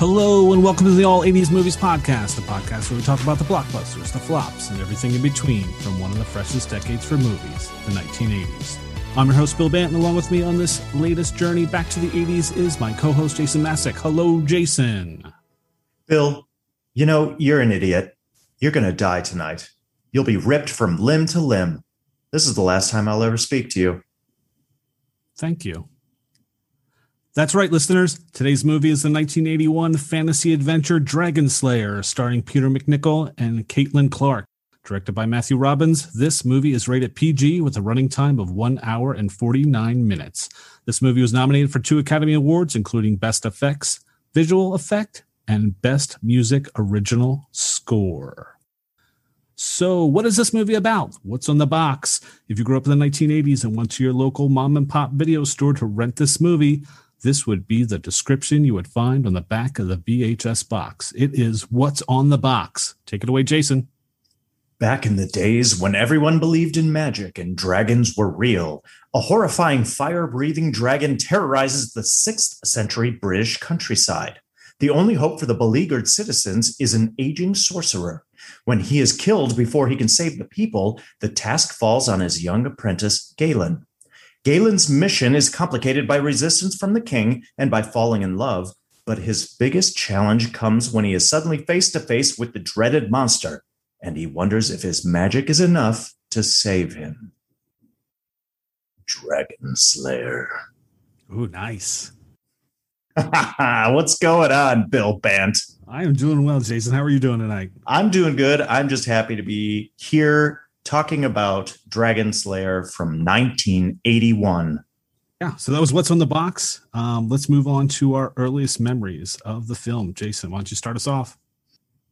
Hello and welcome to the All 80s Movies Podcast, the podcast where we talk about the blockbusters, the flops, and everything in between from one of the freshest decades for movies, the 1980s. I'm your host, Bill Bant, and along with me on this latest journey back to the 80s is my co-host, Jason Masick. Hello, Jason. Bill, you know, you're an idiot. You're going to die tonight. You'll be ripped from limb to limb. This is the last time I'll ever speak to you. Thank you. That's right, listeners. Today's movie is the 1981 fantasy adventure Dragonslayer, starring Peter MacNicol and Caitlin Clarke. Directed by Matthew Robbins, this movie is rated PG with a running time of 1 hour and 49 minutes. This movie was nominated for 2 Academy Awards, including Best Effects, Visual Effect, and Best Music Original Score. So what is this movie about? What's on the box? If you grew up in the 1980s and went to your local mom and pop video store to rent this movie, this would be the description you would find on the back of the VHS box. It is What's on the Box. Take it away, Jason. Back in the days when everyone believed in magic and dragons were real, a horrifying fire-breathing dragon terrorizes the 6th century British countryside. The only hope for the beleaguered citizens is an aging sorcerer. When he is killed before he can save the people, the task falls on his young apprentice, Galen. Galen's mission is complicated by resistance from the king and by falling in love, but his biggest challenge comes when he is suddenly face to face with the dreaded monster, and he wonders if his magic is enough to save him. Dragonslayer. Ooh, nice. What's going on, Bill Bant? I am doing well, Jason. How are you doing tonight? I'm doing good. I'm just happy to be here talking about Dragonslayer from 1981. Yeah, so that was What's on the Box. Let's move on to our earliest memories of the film. Jason, why don't you start us off?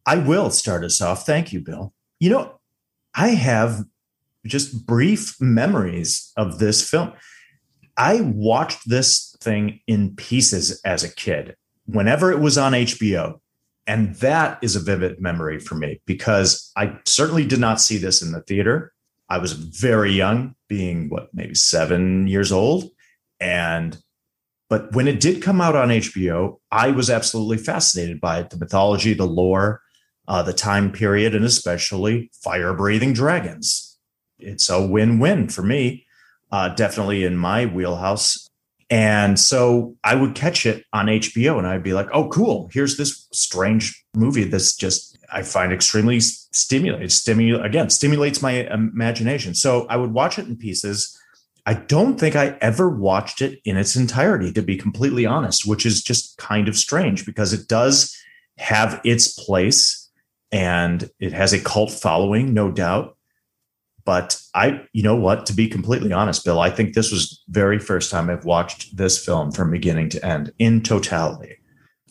I will start us off. Thank you, Bill. You know, I have just brief memories of this film. I watched this thing in pieces as a kid, whenever it was on HBO. And that is a vivid memory for me because I certainly did not see this in the theater. I was very young, being maybe 7 years old. But when it did come out on HBO, I was absolutely fascinated by it. The mythology, the lore, the time period, and especially fire-breathing dragons. It's a win-win for me, definitely in my wheelhouse. And so I would catch it on HBO and I'd be like, oh, cool. Here's this strange movie that's just, I find extremely stimulating. Stimulates my imagination. So I would watch it in pieces. I don't think I ever watched it in its entirety, to be completely honest, which is just kind of strange because it does have its place and it has a cult following, no doubt. But you know what, to be completely honest, Bill, I think this was the very first time I've watched this film from beginning to end in totality.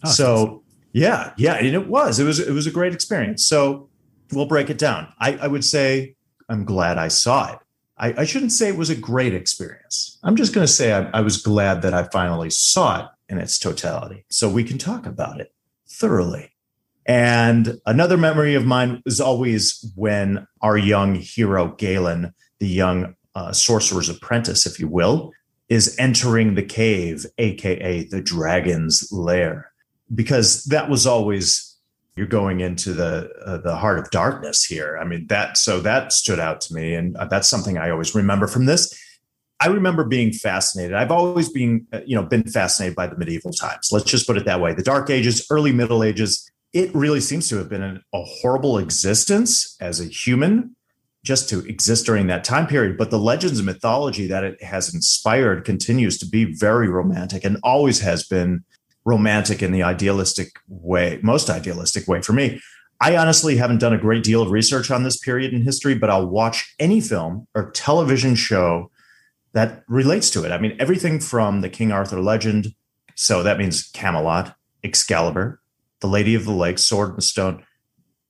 Oh, so yeah. And it was a great experience. So we'll break it down. I would say I'm glad I saw it. I shouldn't say it was a great experience. I'm just going to say I was glad that I finally saw it in its totality so we can talk about it thoroughly. And another memory of mine is always when our young hero, Galen, the young sorcerer's apprentice, if you will, is entering the cave, a.k.a. the dragon's lair, because that was always, you're going into the heart of darkness here. I mean, that stood out to me. And that's something I always remember from this. I remember being fascinated. I've always been fascinated by the medieval times. Let's just put it that way. The Dark Ages, early Middle Ages. It really seems to have been a horrible existence as a human. just to exist during that time period. But the legends and mythology that it has inspired continues to be very romantic and always has been romantic in the idealistic way, most idealistic way for me. I honestly haven't done a great deal of research on this period in history, but I'll watch any film or television show that relates to it. I mean, everything from the King Arthur legend. So that means Camelot, Excalibur, The Lady of the Lake, Sword and Stone,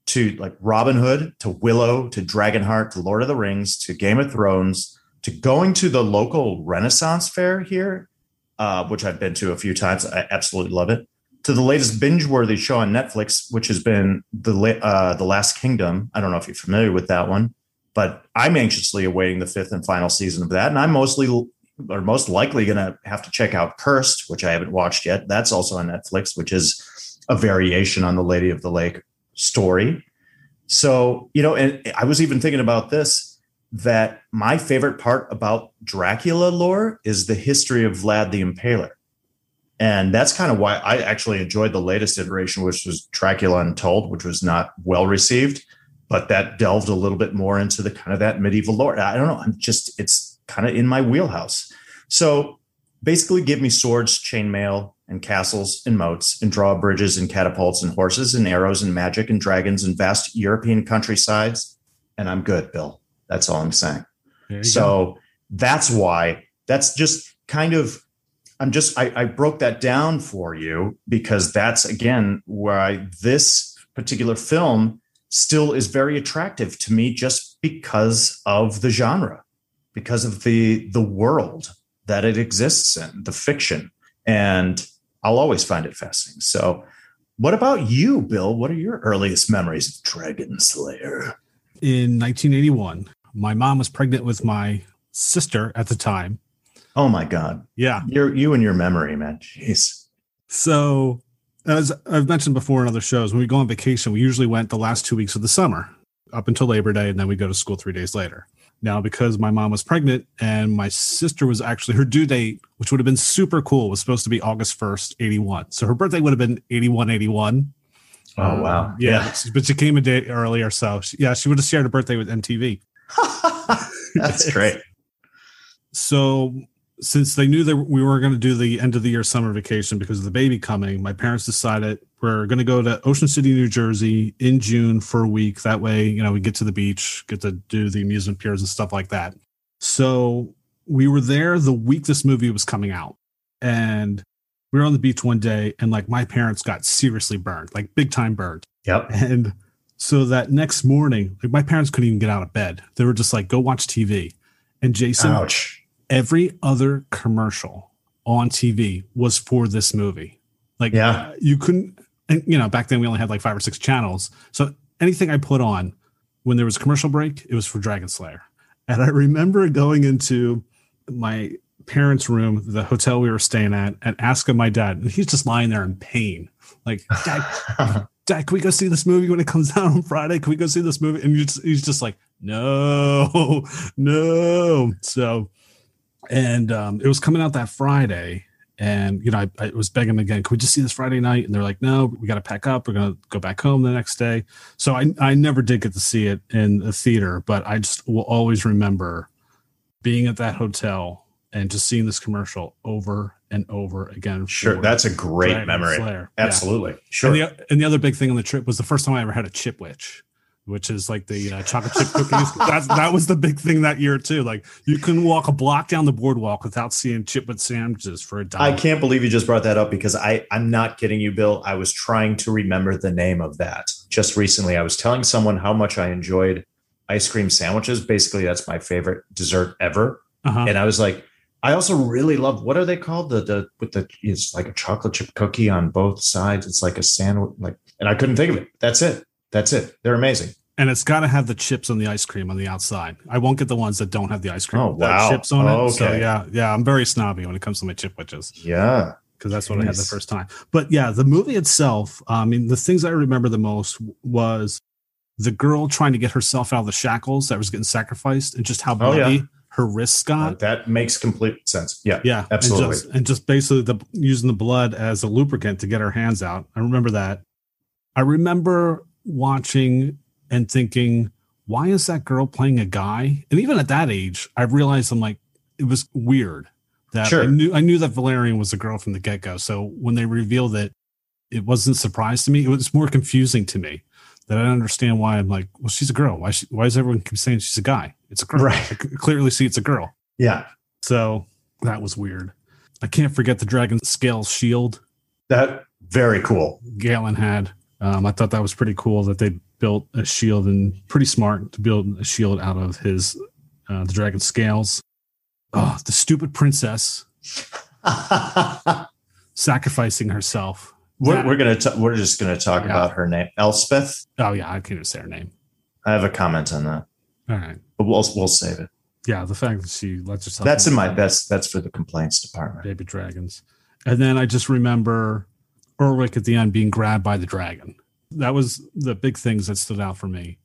to like Robin Hood, to Willow, to Dragonheart, to Lord of the Rings, to Game of Thrones, to going to the local Renaissance fair here, which I've been to a few times. I absolutely love it. To the latest binge-worthy show on Netflix, which has been The Last Kingdom. I don't know if you're familiar with that one, but I'm anxiously awaiting the fifth and final season of that. And I'm most likely going to have to check out Cursed, which I haven't watched yet. That's also on Netflix, which is a variation on the Lady of the Lake story. So, you know, and I was even thinking about this, that my favorite part about Dracula lore is the history of Vlad the Impaler. And that's kind of why I actually enjoyed the latest iteration, which was Dracula Untold, which was not well received, but that delved a little bit more into the kind of that medieval lore. I don't know. It's kind of in my wheelhouse. So basically give me swords, chainmail, and castles and moats and drawbridges and catapults and horses and arrows and magic and dragons and vast European countrysides. And I'm good, Bill. That's all I'm saying. So that's why I broke that down for you, because that's, again, where this particular film still is very attractive to me, just because of the genre, because of the world that it exists in, the fiction. And I'll always find it fascinating. So what about you, Bill? What are your earliest memories of Dragonslayer? In 1981, my mom was pregnant with my sister at the time. Oh my God. Yeah. You and your memory, man. Jeez. So as I've mentioned before in other shows, when we go on vacation, we usually went the last 2 weeks of the summer up until Labor Day. And then we go to school 3 days later. Now, because my mom was pregnant and my sister was actually, her due date, which would have been super cool, was supposed to be August 1st, 81. So her birthday would have been 81. Oh, wow. Yeah. But she came a day earlier. So she would have shared her birthday with MTV. That's great. So since they knew that we were going to do the end of the year summer vacation because of the baby coming, my parents decided we're going to go to Ocean City, New Jersey in June for a week. That way, you know, we get to the beach, get to do the amusement piers and stuff like that. So we were there the week this movie was coming out, and we were on the beach one day, and like my parents got seriously burned, like big time burned. Yep. And so that next morning, like my parents couldn't even get out of bed. They were just like, go watch TV. And Jason, ouch. Every other commercial on TV was for this movie. Like, yeah, you couldn't, and, you know, back then we only had like 5 or 6 channels. So anything I put on when there was a commercial break, it was for Dragonslayer. And I remember going into my parents' room, the hotel we were staying at, and asking my dad, and he's just lying there in pain. Like, Dad, can we go see this movie when it comes out on Friday? Can we go see this movie? And he's just like, no. So, and it was coming out that Friday, and you know, I was begging them again, can we just see this Friday night? And they're like, no, we got to pack up, we're gonna go back home the next day. So I never did get to see it in the theater, but I just will always remember being at that hotel and just seeing this commercial over and over again. Sure, that's a great Dragon memory. Slayer. Absolutely, yeah. Sure. And the other big thing on the trip was the first time I ever had a chipwich, which is like the chocolate chip cookies. That was the big thing that year, too. Like, you couldn't walk a block down the boardwalk without seeing chipwich sandwiches for $1. I can't believe you just brought that up, because I'm not kidding you, Bill. I was trying to remember the name of that. Just recently, I was telling someone how much I enjoyed ice cream sandwiches. Basically, that's my favorite dessert ever. Uh-huh. And I was like, I also really love, what are they called? It's like a chocolate chip cookie on both sides. It's like a sandwich. And I couldn't think of it. That's it. They're amazing. And it's got to have the chips on the ice cream on the outside. I won't get the ones that don't have the ice cream. Oh, wow. Chips on it. Okay. So yeah. I'm very snobby when it comes to my chipwiches. Yeah. Because that's what I had the first time. But yeah, the movie itself, I mean, the things I remember the most was the girl trying to get herself out of the shackles that was getting sacrificed, and just how bloody her wrists got. That makes complete sense. Yeah, absolutely. And just basically using the blood as a lubricant to get her hands out. I remember that. I remember watching and thinking, why is that girl playing a guy? And even at that age, I realized I'm like, it was weird that I knew that Valerian was a girl from the get-go. So when they revealed it wasn't a surprise to me. It was more confusing to me that I don't understand why I'm like, well, she's a girl. Why does everyone keep saying she's a guy? It's a girl. Right. I clearly see it's a girl. Yeah. So that was weird. I can't forget the dragon scale shield. That very cool. Galen had. I thought that was pretty cool that they built a shield, and pretty smart to build a shield out of his the dragon scales. Oh, the stupid princess sacrificing herself. We're just gonna talk about her name, Elspeth. Oh yeah, I can't even say her name. I have a comment on that. All right, but we'll save it. Yeah, the fact that she lets herself. That's in my best. That's for the complaints department. Baby dragons, and then I just remember Urwick at the end being grabbed by the dragon. That was the big things that stood out for me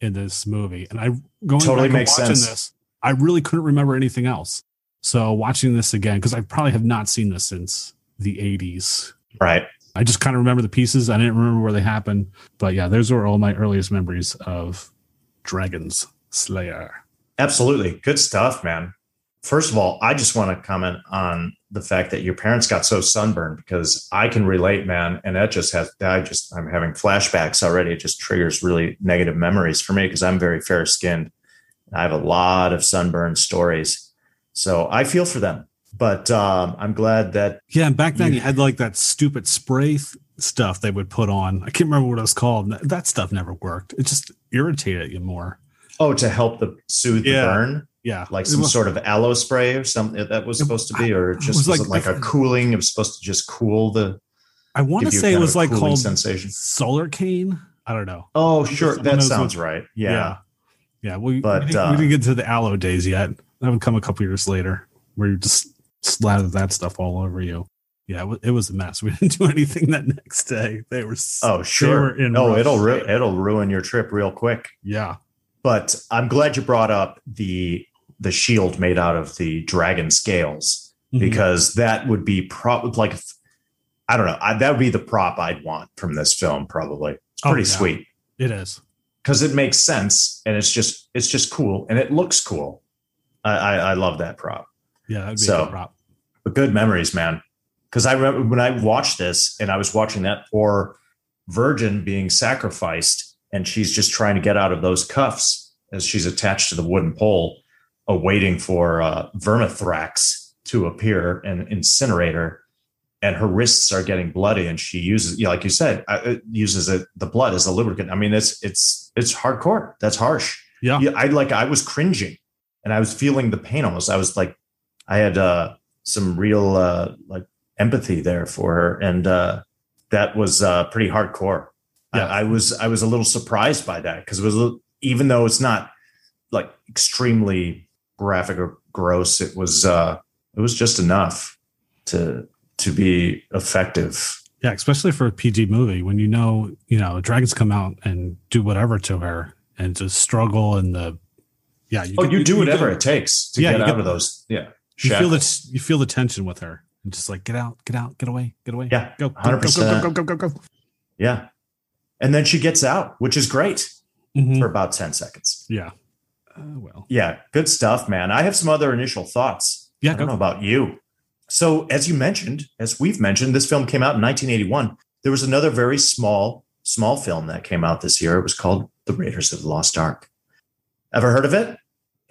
in this movie. And I going back and watching this, I really couldn't remember anything else. So watching this again, because I probably have not seen this since the 80s. Right. I just kind of remember the pieces. I didn't remember where they happened. But yeah, those were all my earliest memories of Dragonslayer. Absolutely. Good stuff, man. First of all, I just want to comment on the fact that your parents got so sunburned, because I can relate, man. And that just has, I'm having flashbacks already. It just triggers really negative memories for me because I'm very fair skinned. I have a lot of sunburn stories. So I feel for them. But I'm glad that... Yeah, and back then you had like that stupid spray stuff they would put on. I can't remember what it was called. That stuff never worked. It just irritated you more. Oh, to help soothe the burn? Yeah. Like some sort of aloe spray or something that was supposed to be, or it just was like a cooling. It was supposed to just cool the... I want to say it was like called Solar Cane. I don't know. Oh, sure. That sounds right. Yeah. Yeah. We didn't get to the aloe days yet. That would come a couple years later where you just... slather that stuff all over you. Yeah, it was a mess. We didn't do anything that next day. They were it'll ruin your trip real quick. Yeah, but I'm glad you brought up the shield made out of the dragon scales, because that would be that would be the prop I'd want from this film. Probably it's pretty sweet. It is, because it makes sense and it's just cool and it looks cool. I love that prop. Yeah, that'd be a good prop. But good memories, man. Because I remember when I watched this, and I was watching that poor virgin being sacrificed, and she's just trying to get out of those cuffs as she's attached to the wooden pole, awaiting for Vermithrax to appear and incinerate her. And her wrists are getting bloody, and she uses, like you said, the blood as a lubricant. I mean, it's hardcore. That's harsh. Yeah, I was cringing, and I was feeling the pain almost. I was like. I had some real empathy there for her, and that was pretty hardcore. Yeah. I was a little surprised by that, because it was even though it's not like extremely graphic or gross, it was just enough to be effective. Yeah, especially for a PG movie, when dragons come out and do whatever to her and just struggle and the you do whatever it takes to get out of those. Yeah. You feel the tension with her, and just like get out, get away. Yeah, go, 100%. Go. Yeah, and then she gets out, which is great for about 10 seconds. Yeah. Yeah, good stuff, man. I have some other initial thoughts. Yeah, I don't know about you. So, as we've mentioned, this film came out in 1981. There was another very small film that came out this year. It was called The Raiders of the Lost Ark. Ever heard of it?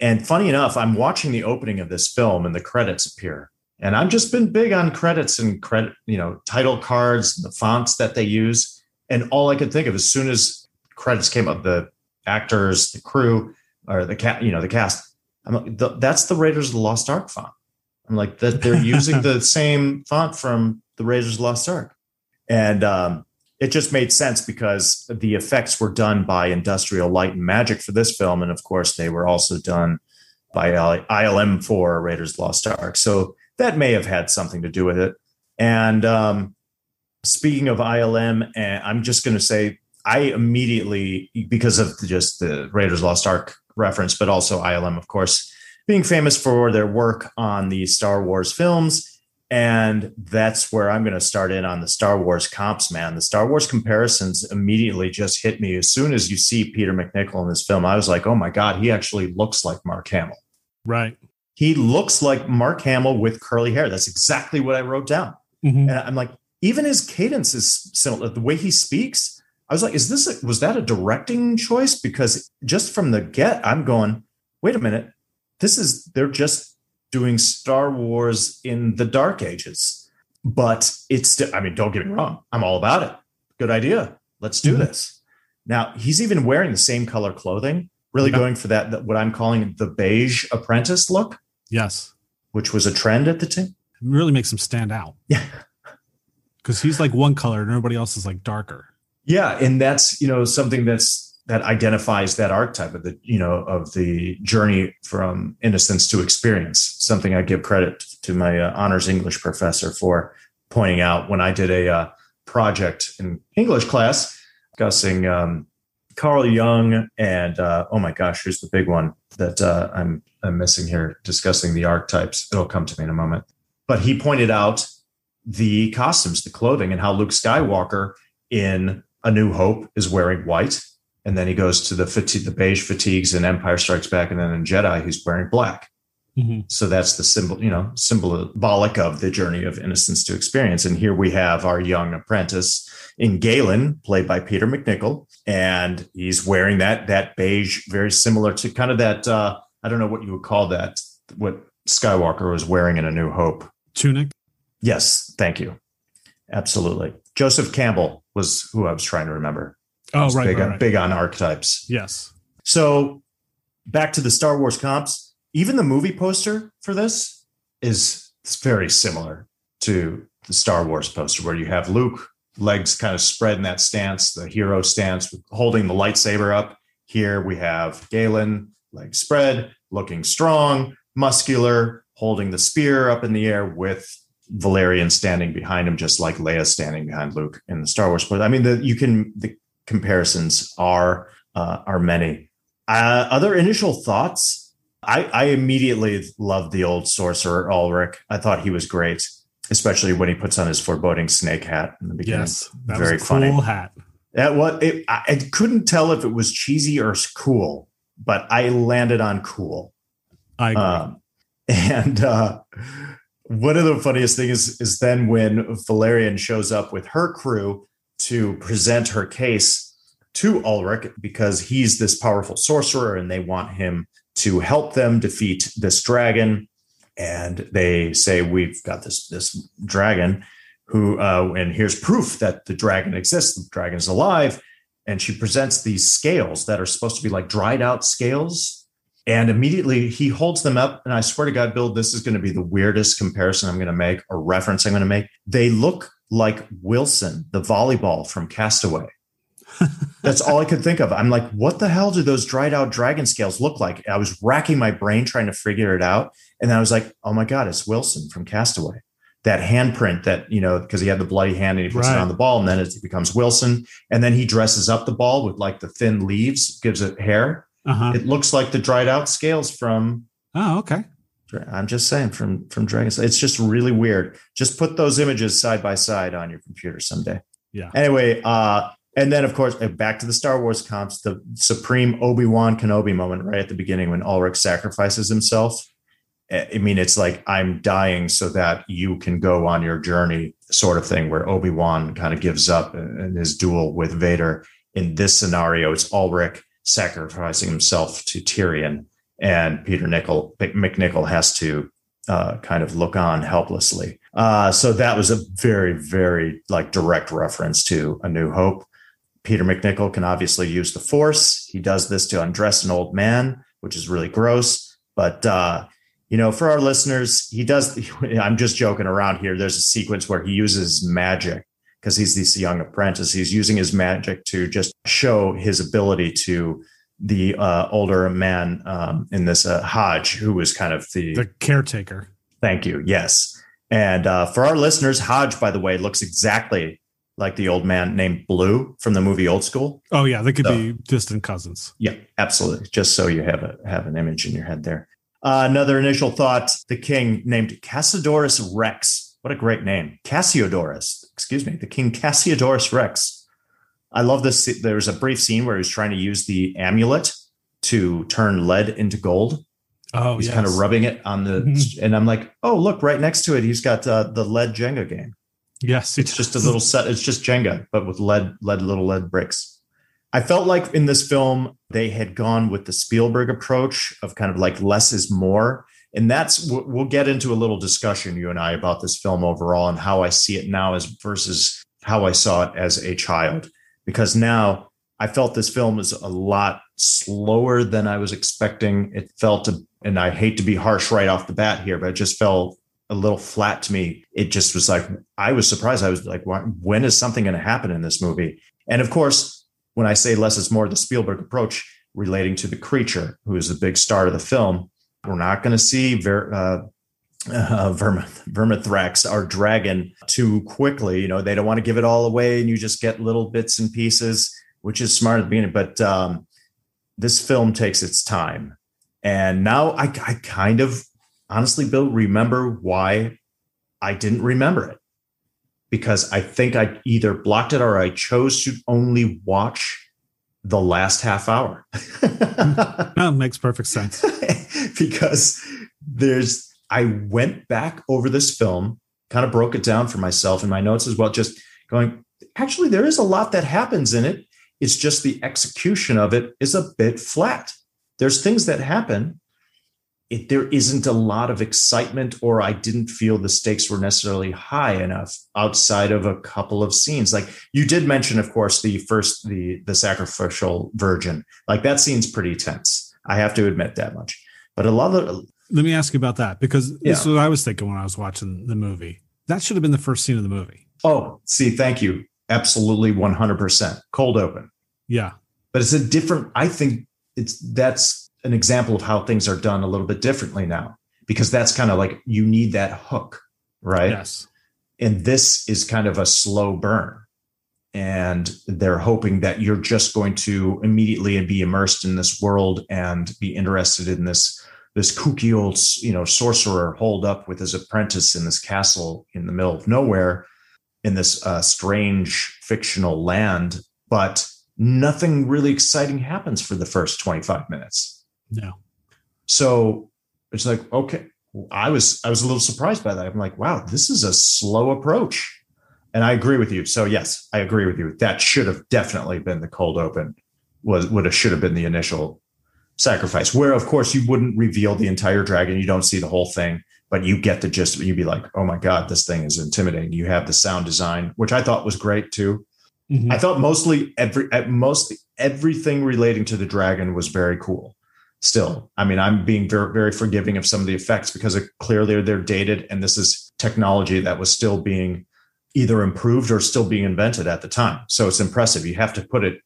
And funny enough, I'm watching the opening of this film and the credits appear. And I've just been big on credits and title cards, and the fonts that they use. And all I could think of as soon as credits came up, the actors, the crew, or the cast, I'm like, that's the Raiders of the Lost Ark font. I'm like, that they're using the same font from the Raiders of the Lost Ark. And it just made sense because the effects were done by Industrial Light and Magic for this film. And of course, they were also done by ILM for Raiders of the Lost Ark. So that may have had something to do with it. And speaking of ILM, I'm just going to say I immediately, because of just the Raiders of the Lost Ark reference, but also ILM, of course, being famous for their work on the Star Wars films And that's where I'm going to start in on the Star Wars comps, man. The Star Wars comparisons immediately just hit me. As soon as you see Peter MacNicol in this film, I was like, oh my God, he actually looks like Mark Hamill. Right. He looks like Mark Hamill with curly hair. That's exactly what I wrote down. Mm-hmm. And I'm like, even his cadence is similar. The way he speaks, I was like, is this, was that a directing choice? Because just from the get, I'm going, wait a minute. This is, they're just doing Star Wars in the Dark Ages, but it's, I mean, don't get me wrong. I'm all about it. Good idea. Let's do this. Now he's even wearing the same color clothing, really going for that, what I'm calling the beige apprentice look. Yes. Which was a trend at the time. It really makes him stand out. Yeah. Because he's like one color and everybody else is like darker. Yeah. And that's, you know, something that identifies that archetype of the, you know, of the journey from innocence to experience, something I give credit to my honors English professor for pointing out when I did a project in English class discussing Carl Jung and, oh my gosh, here's the big one that I'm missing here, discussing the archetypes. It'll come to me in a moment. But he pointed out the costumes, the clothing, and how Luke Skywalker in A New Hope is wearing white. And then he goes to the beige fatigues in Empire Strikes Back, and then in Jedi, he's wearing black. Mm-hmm. So that's the symbol, you know, symbolic of the journey of innocence to experience. And here we have our young apprentice in Galen, played by Peter MacNicol, and he's wearing that beige, very similar to kind of that. I don't know what you would call that. What Skywalker was wearing in A New Hope. Tunic. Yes, thank you. Absolutely. Joseph Campbell was who I was trying to remember. Oh, right, big on archetypes. Yes. So back to the Star Wars comps, even the movie poster for this is very similar to the Star Wars poster, where you have Luke, legs kind of spread in that stance, the hero stance, holding the lightsaber up. Here we have Galen, legs spread, looking strong, muscular, holding the spear up in the air with Valerian standing behind him, just like Leia standing behind Luke in the Star Wars poster. I mean, the comparisons are many. Other initial thoughts. I immediately loved the old sorcerer Ulrich. I thought he was great, especially when he puts on his foreboding snake hat in the beginning. Yes, that very was a funny cool hat. I couldn't tell if it was cheesy or cool, but I landed on cool. I agree. One of the funniest things is then when Valerian shows up with her crew to present her case to Ulrich, because he's this powerful sorcerer and they want him to help them defeat this dragon. And they say, we've got this dragon who, and here's proof that the dragon exists. The dragon is alive. And she presents these scales that are supposed to be like dried out scales. And immediately he holds them up. And I swear to God, Bill, this is going to be the weirdest comparison I'm going to make, or reference I'm going to make. They look like Wilson, the volleyball from Castaway. That's all I could think of. I'm like, what the hell do those dried out dragon scales look like? I was racking my brain trying to figure it out. And I was like, oh my God, it's Wilson from Castaway. That handprint that, you know, because he had the bloody hand and he puts it on the ball, and then it becomes Wilson. And then he dresses up the ball with like the thin leaves, gives it hair. Uh-huh. It looks like the dried out scales from. Oh, okay. I'm just saying from Dragonslayer. It's just really weird. Just put those images side by side on your computer someday. Yeah. Anyway, and then of course back to the Star Wars comps, the supreme Obi-Wan Kenobi moment right at the beginning when Ulrich sacrifices himself. I mean, it's like, I'm dying so that you can go on your journey sort of thing, where Obi-Wan kind of gives up in his duel with Vader. In this scenario, it's Ulrich sacrificing himself to Tyrion. And Peter MacNicol has to kind of look on helplessly. So that was a very, very like direct reference to A New Hope. Peter MacNicol can obviously use the Force. He does this to undress an old man, which is really gross. But, you know, for our listeners, he does. I'm just joking around here. There's a sequence where he uses magic because he's this young apprentice. He's using his magic to just show his ability to the older man in this Hodge, who was kind of the caretaker. Thank you. Yes. And for our listeners, Hodge, by the way, looks exactly like the old man named Blue from the movie Old School. Oh, yeah. They could be distant cousins. Yeah, absolutely. Just so you have an image in your head there. Another initial thought, the king named Cassiodorus Rex. What a great name. Cassiodorus. Excuse me. The King Cassiodorus Rex. I love this. There's a brief scene where he's trying to use the amulet to turn lead into gold. Oh, he's kind of rubbing it on the, and I'm like, oh, look, right next to it, he's got the lead Jenga game. Yes. It's just a little set. It's just Jenga, but with little lead bricks. I felt like in this film, they had gone with the Spielberg approach of kind of like less is more. And that's, we'll get into a little discussion, you and I, about this film overall and how I see it now as versus how I saw it as a child, because now I felt this film is a lot slower than I was expecting. It felt, and I hate to be harsh right off the bat here, but it just fell a little flat to me. It just was like, I was surprised. I was like, when is something going to happen in this movie? And of course, when I say less is more, the Spielberg approach relating to the creature, who is the big star of the film. We're not going to see Vermithrax, our dragon, too quickly. You know, they don't want to give it all away, and you just get little bits and pieces, which is smart at the beginning. But this film takes its time. And now I kind of honestly, Bill, remember why I didn't remember it, because I think I either blocked it or I chose to only watch the last half hour. That makes perfect sense. Because I went back over this film, kind of broke it down for myself in my notes as well, just going, actually, there is a lot that happens in it. It's just the execution of it is a bit flat. There's things that happen. There isn't a lot of excitement, or I didn't feel the stakes were necessarily high enough outside of a couple of scenes. Like you did mention, of course, the sacrificial virgin, like that scene's pretty tense. I have to admit that much. But a lot of, let me ask you about that, because this is what I was thinking when I was watching the movie. That should have been the first scene of the movie. Oh, see, thank you. Absolutely. 100%. Cold open. Yeah. But it's a different, I think that's an example of how things are done a little bit differently now, because that's kind of like, you need that hook, right? Yes. And this is kind of a slow burn. And they're hoping that you're just going to immediately be immersed in this world and be interested in this kooky old, you know, sorcerer holed up with his apprentice in this castle in the middle of nowhere in this strange fictional land. But nothing really exciting happens for the first 25 minutes. No. So it's like, okay, I was a little surprised by that. I'm like, wow, this is a slow approach. And I agree with you. So yes, I agree with you. That should have definitely been the cold open. Should have been the initial sacrifice, where of course you wouldn't reveal the entire dragon. You don't see the whole thing, but you get the gist. You'd be like, oh my God, this thing is intimidating. You have the sound design, which I thought was great too. Mm-hmm. I thought mostly everything relating to the dragon was very cool. Still, I mean, I'm being very, very forgiving of some of the effects, because clearly they're dated, and this is technology that was still being either improved or still being invented at the time. So it's impressive. You have to put it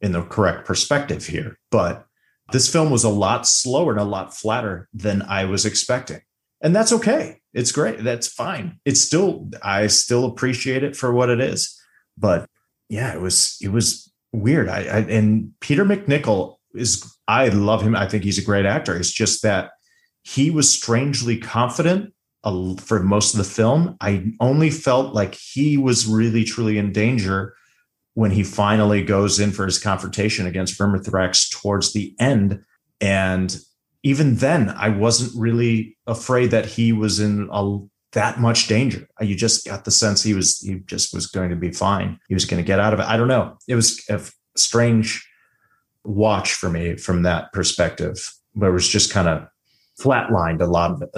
in the correct perspective here. But this film was a lot slower and a lot flatter than I was expecting. And that's okay. It's great. That's fine. I still appreciate it for what it is. But yeah, it was weird. And Peter MacNicol I love him. I think he's a great actor. It's just that he was strangely confident for most of the film. I only felt like he was really, truly in danger when he finally goes in for his confrontation against Vermithrax towards the end. And even then, I wasn't really afraid that he was in that much danger. You just got the sense he just was going to be fine. He was going to get out of it. I don't know. It was a strange watch for me from that perspective, but it was just kind of flatlined a lot of it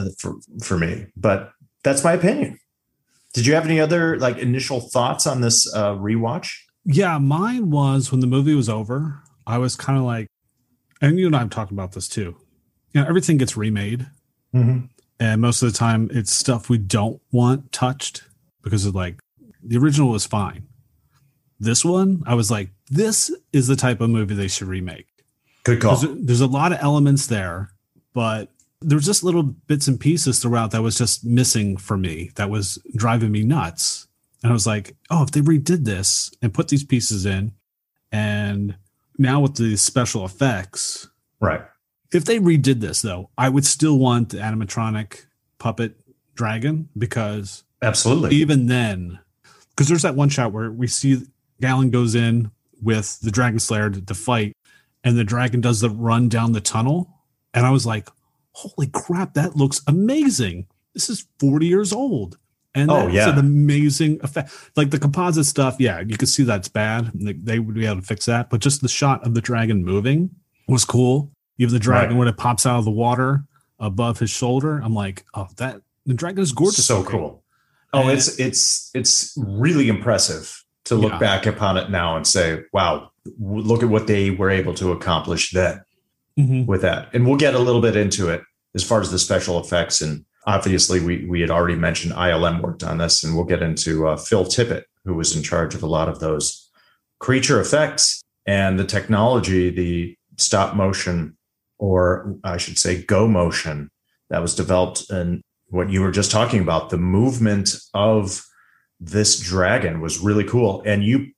for me, but that's my opinion. Did you have any other like initial thoughts on this rewatch? Yeah, mine was when the movie was over, I was kind of like, and you and I have talked about this too. You know, everything gets remade, and most of the time it's stuff we don't want touched, because of like the original was fine. This one, I was like, this is the type of movie they should remake. Good call. There's a lot of elements there, but there's just little bits and pieces throughout that was just missing for me. That was driving me nuts. And I was like, oh, if they redid this and put these pieces in, and now with the special effects, right? If they redid this though, I would still want the animatronic puppet dragon, because Absolutely. Even then, because there's that one shot where we see Galen goes in with the Dragonslayer to fight, and the dragon does the run down the tunnel. And I was like, holy crap, that looks amazing. This is 40 years old. And that's an amazing effect. Like the composite stuff, yeah, you can see that's bad. They would be able to fix that. But just the shot of the dragon moving was cool. Even the dragon when it pops out of the water above his shoulder, I'm like, oh, that the dragon is gorgeous. So cool. Oh, and it's really impressive to look back upon it now and say, wow, look at what they were able to accomplish then with that. And we'll get a little bit into it as far as the special effects. And obviously, we had already mentioned ILM worked on this, and we'll get into Phil Tippett, who was in charge of a lot of those creature effects and the technology, the stop motion, or I should say go motion, that was developed. And what you were just talking about, the movement of this dragon was really cool. And you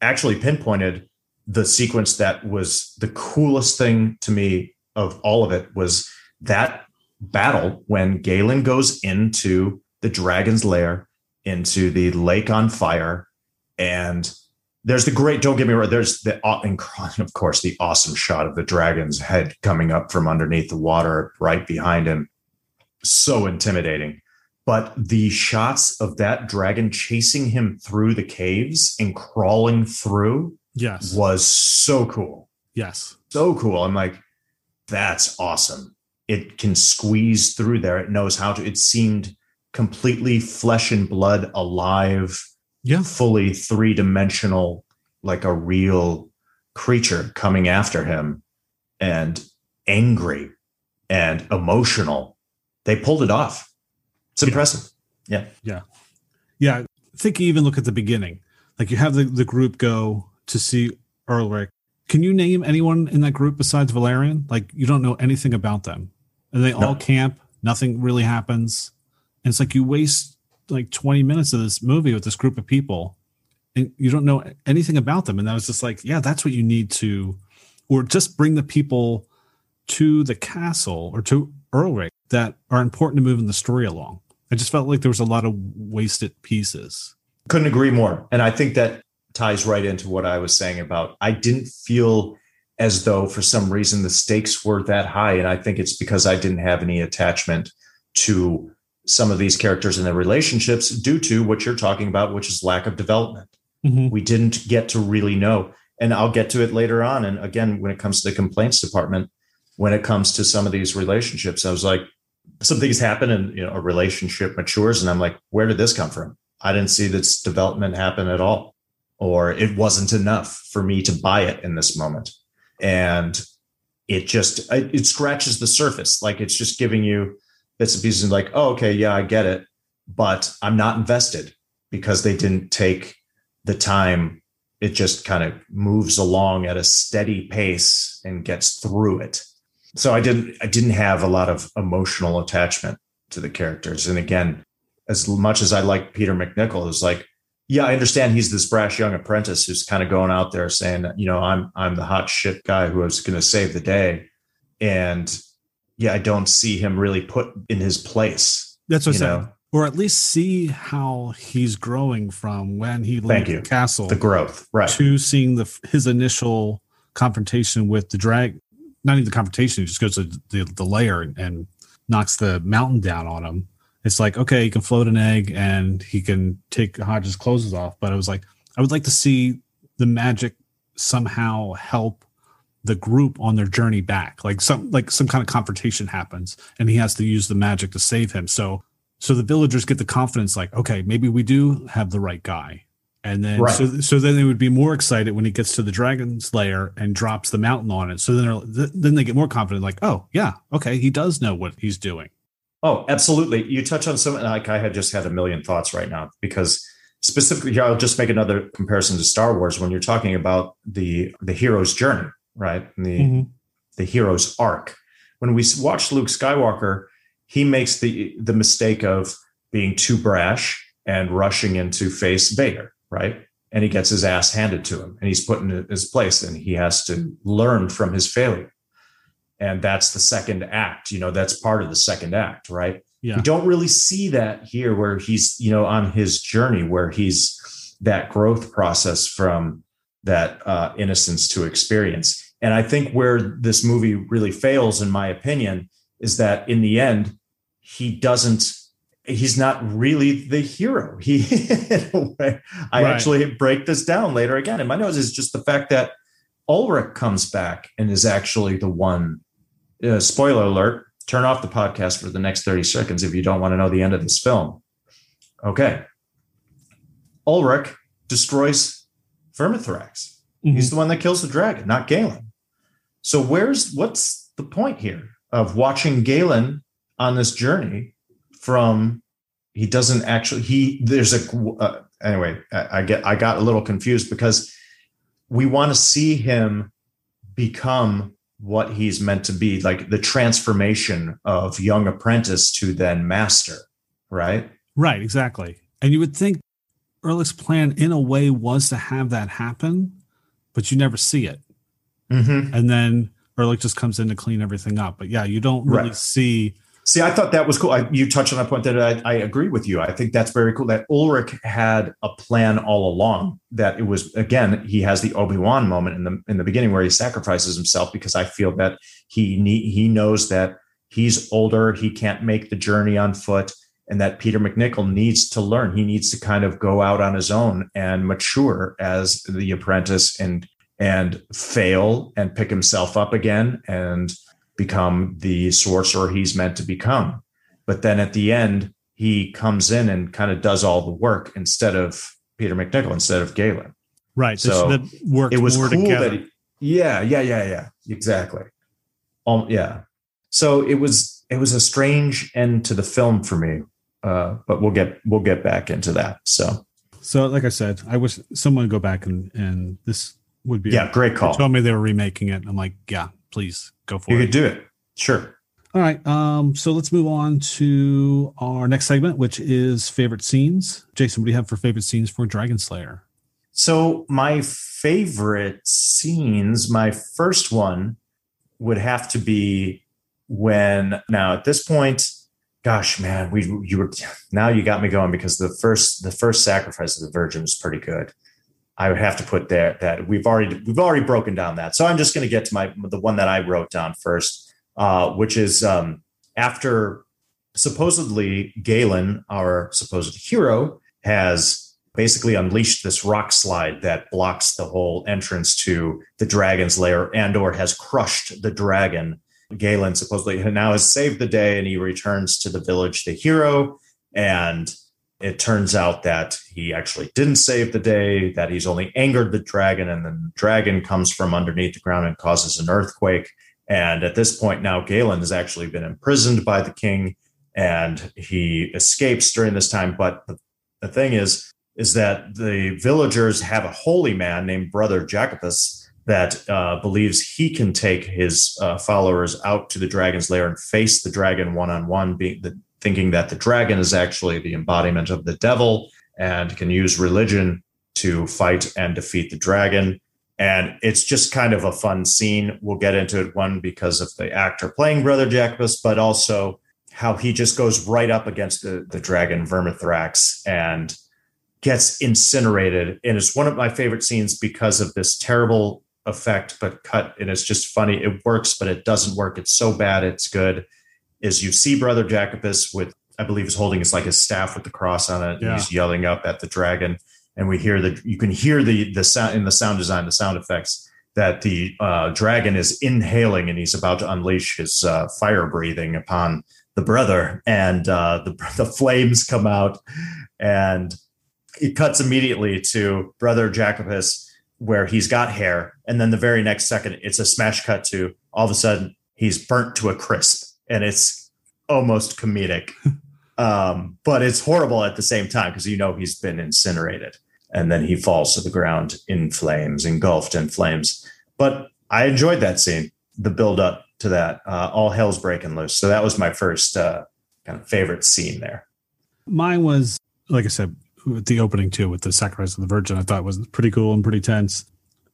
actually pinpointed the sequence that was the coolest thing to me of all of it, was that battle when Galen goes into the dragon's lair, into the lake on fire, and there's the great, don't get me wrong, there's the, and of course, the awesome shot of the dragon's head coming up from underneath the water right behind him. So intimidating. But the shots of that dragon chasing him through the caves and crawling through was so cool. Yes. So cool. I'm like, that's awesome. It can squeeze through there. It knows how to. It seemed completely flesh and blood, alive, fully three-dimensional, like a real creature coming after him, and angry and emotional. They pulled it off. It's impressive. Yeah. I think you even look at the beginning. Like you have the group go to see Ulrich. Can you name anyone in that group besides Valerian? Like, you don't know anything about them. And they all camp. Nothing really happens. And it's like you waste like 20 minutes of this movie with this group of people, and you don't know anything about them. And I was just like, yeah, that's what you need to, or just bring the people to the castle or to Ulrich that are important to moving the story along. I just felt like there was a lot of wasted pieces. Couldn't agree more. And I think that ties right into what I was saying about, I didn't feel as though for some reason the stakes were that high. And I think it's because I didn't have any attachment to some of these characters and their relationships due to what you're talking about, which is lack of development. Mm-hmm. We didn't get to really know, and I'll get to it later on. And again, when it comes to the complaints department, when it comes to some of these relationships, I was like, some things happen and, you know, a relationship matures, and I'm like, where did this come from? I didn't see this development happen at all. Or it wasn't enough for me to buy it in this moment. And it just, it scratches the surface. Like it's just giving you bits and pieces like, oh, okay, yeah, I get it. But I'm not invested because they didn't take the time. It just kind of moves along at a steady pace and gets through it. So I didn't have a lot of emotional attachment to the characters. And again, as much as I like Peter MacNicol, it was like, yeah, I understand he's this brash young apprentice who's kind of going out there saying, you know, I'm the hot shit guy who is going to save the day. And yeah, I don't see him really put in his place. That's what I said. Or at least see how he's growing from when he left the castle. The growth, right. To seeing his initial confrontation with the dragon. Not even the confrontation, he just goes to the lair and knocks the mountain down on him. It's like, okay, he can float an egg and he can take Hodge's clothes off. But I was like, I would like to see the magic somehow help the group on their journey back. Like some kind of confrontation happens and he has to use the magic to save him. So the villagers get the confidence like, okay, maybe we do have the right guy. And then, so then they would be more excited when he gets to the dragon's lair and drops the mountain on it. So then they get more confident, like, oh yeah, okay, he does know what he's doing. Oh, absolutely. You touch on something like I had just had a million thoughts right now, because specifically, I'll just make another comparison to Star Wars when you're talking about the hero's journey, right? And the hero's arc. When we watch Luke Skywalker, he makes the mistake of being too brash and rushing in to face Vader, right? And he gets his ass handed to him and he's put in his place and he has to learn from his failure. And that's the second act, you know, that's part of the second act, right? Yeah. You don't really see that here where he's, you know, on his journey where he's that growth process from that innocence to experience. And I think where this movie really fails, in my opinion, is that in the end, he's not really the hero. Actually break this down later again in my notes, is just the fact that Ulrich comes back and is actually the one. Spoiler alert, turn off the podcast for the next 30 seconds if you don't want to know the end of this film. Okay. Ulrich destroys Vermithrax. Mm-hmm. He's the one that kills the dragon, not Galen. So what's the point here of watching Galen on this journey from I got a little confused because we want to see him become what he's meant to be, like the transformation of young apprentice to then master, right? Right, exactly. And you would think Ehrlich's plan in a way was to have that happen, but you never see it. Mm-hmm. And then Ehrlich just comes in to clean everything up. But yeah, you don't really see. See, I thought that was cool. You touched on a point that I agree with you. I think that's very cool that Ulrich had a plan all along, that it was, again, he has the Obi-Wan moment in the beginning where he sacrifices himself, because I feel that he knows that he's older. He can't make the journey on foot, and that Peter MacNicol needs to learn. He needs to kind of go out on his own and mature as the apprentice and fail and pick himself up again and become the sorcerer he's meant to become. But then at the end, he comes in and kind of does all the work instead of Peter MacNicol, instead of Galen. Right. So that worked. It was more cool together. Exactly. Yeah. So it was a strange end to the film for me. But we'll get back into that. So like I said, I wish someone would go back and this would be great call. They told me they were remaking it. I'm like, yeah, please go for it. You could do it. Sure. All right. So let's move on to our next segment, which is favorite scenes. Jason, what do you have for favorite scenes for Dragonslayer? So my favorite scenes, my first one would have to be when, now at this point, gosh, man, now you got me going, because the first sacrifice of the Virgin is pretty good. I would have to put there that we've already broken down that. So I'm just going to get to the one that I wrote down first, which is after supposedly Galen, our supposed hero, has basically unleashed this rock slide that blocks the whole entrance to the dragon's lair and/or has crushed the dragon. Galen supposedly now has saved the day, and he returns to the village, the hero. And it turns out that he actually didn't save the day, that he's only angered the dragon. And then the dragon comes from underneath the ground and causes an earthquake. And at this point now, Galen has actually been imprisoned by the king, and he escapes during this time. But the thing is that the villagers have a holy man named Brother Jacobus that believes he can take his followers out to the dragon's lair and face the dragon one-on-one, thinking that the dragon is actually the embodiment of the devil and can use religion to fight and defeat the dragon. And it's just kind of a fun scene. We'll get into it, one, because of the actor playing Brother Jacobus, but also how he just goes right up against the dragon Vermithrax and gets incinerated. And it's one of my favorite scenes because of this terrible effect, but cut, and it's just funny. It works, but it doesn't work. It's so bad it's good. Is you see Brother Jacobus with, I believe he's holding his staff with the cross on it. Yeah. And he's yelling up at the dragon, and we hear you can hear the sound in the sound design, the sound effects, that the dragon is inhaling, and he's about to unleash his fire breathing upon the brother, and the flames come out, and it cuts immediately to Brother Jacobus where he's got hair. And then the very next second, it's a smash cut to, all of a sudden, he's burnt to a crisp. And it's almost comedic, but it's horrible at the same time, because, you know, he's been incinerated. And then he falls to the ground in flames, engulfed in flames. But I enjoyed that scene, the build up to that. All hell's breaking loose. So that was my first kind of favorite scene there. Mine was, like I said, with the opening too, with the sacrifice of the Virgin, I thought was pretty cool and pretty tense.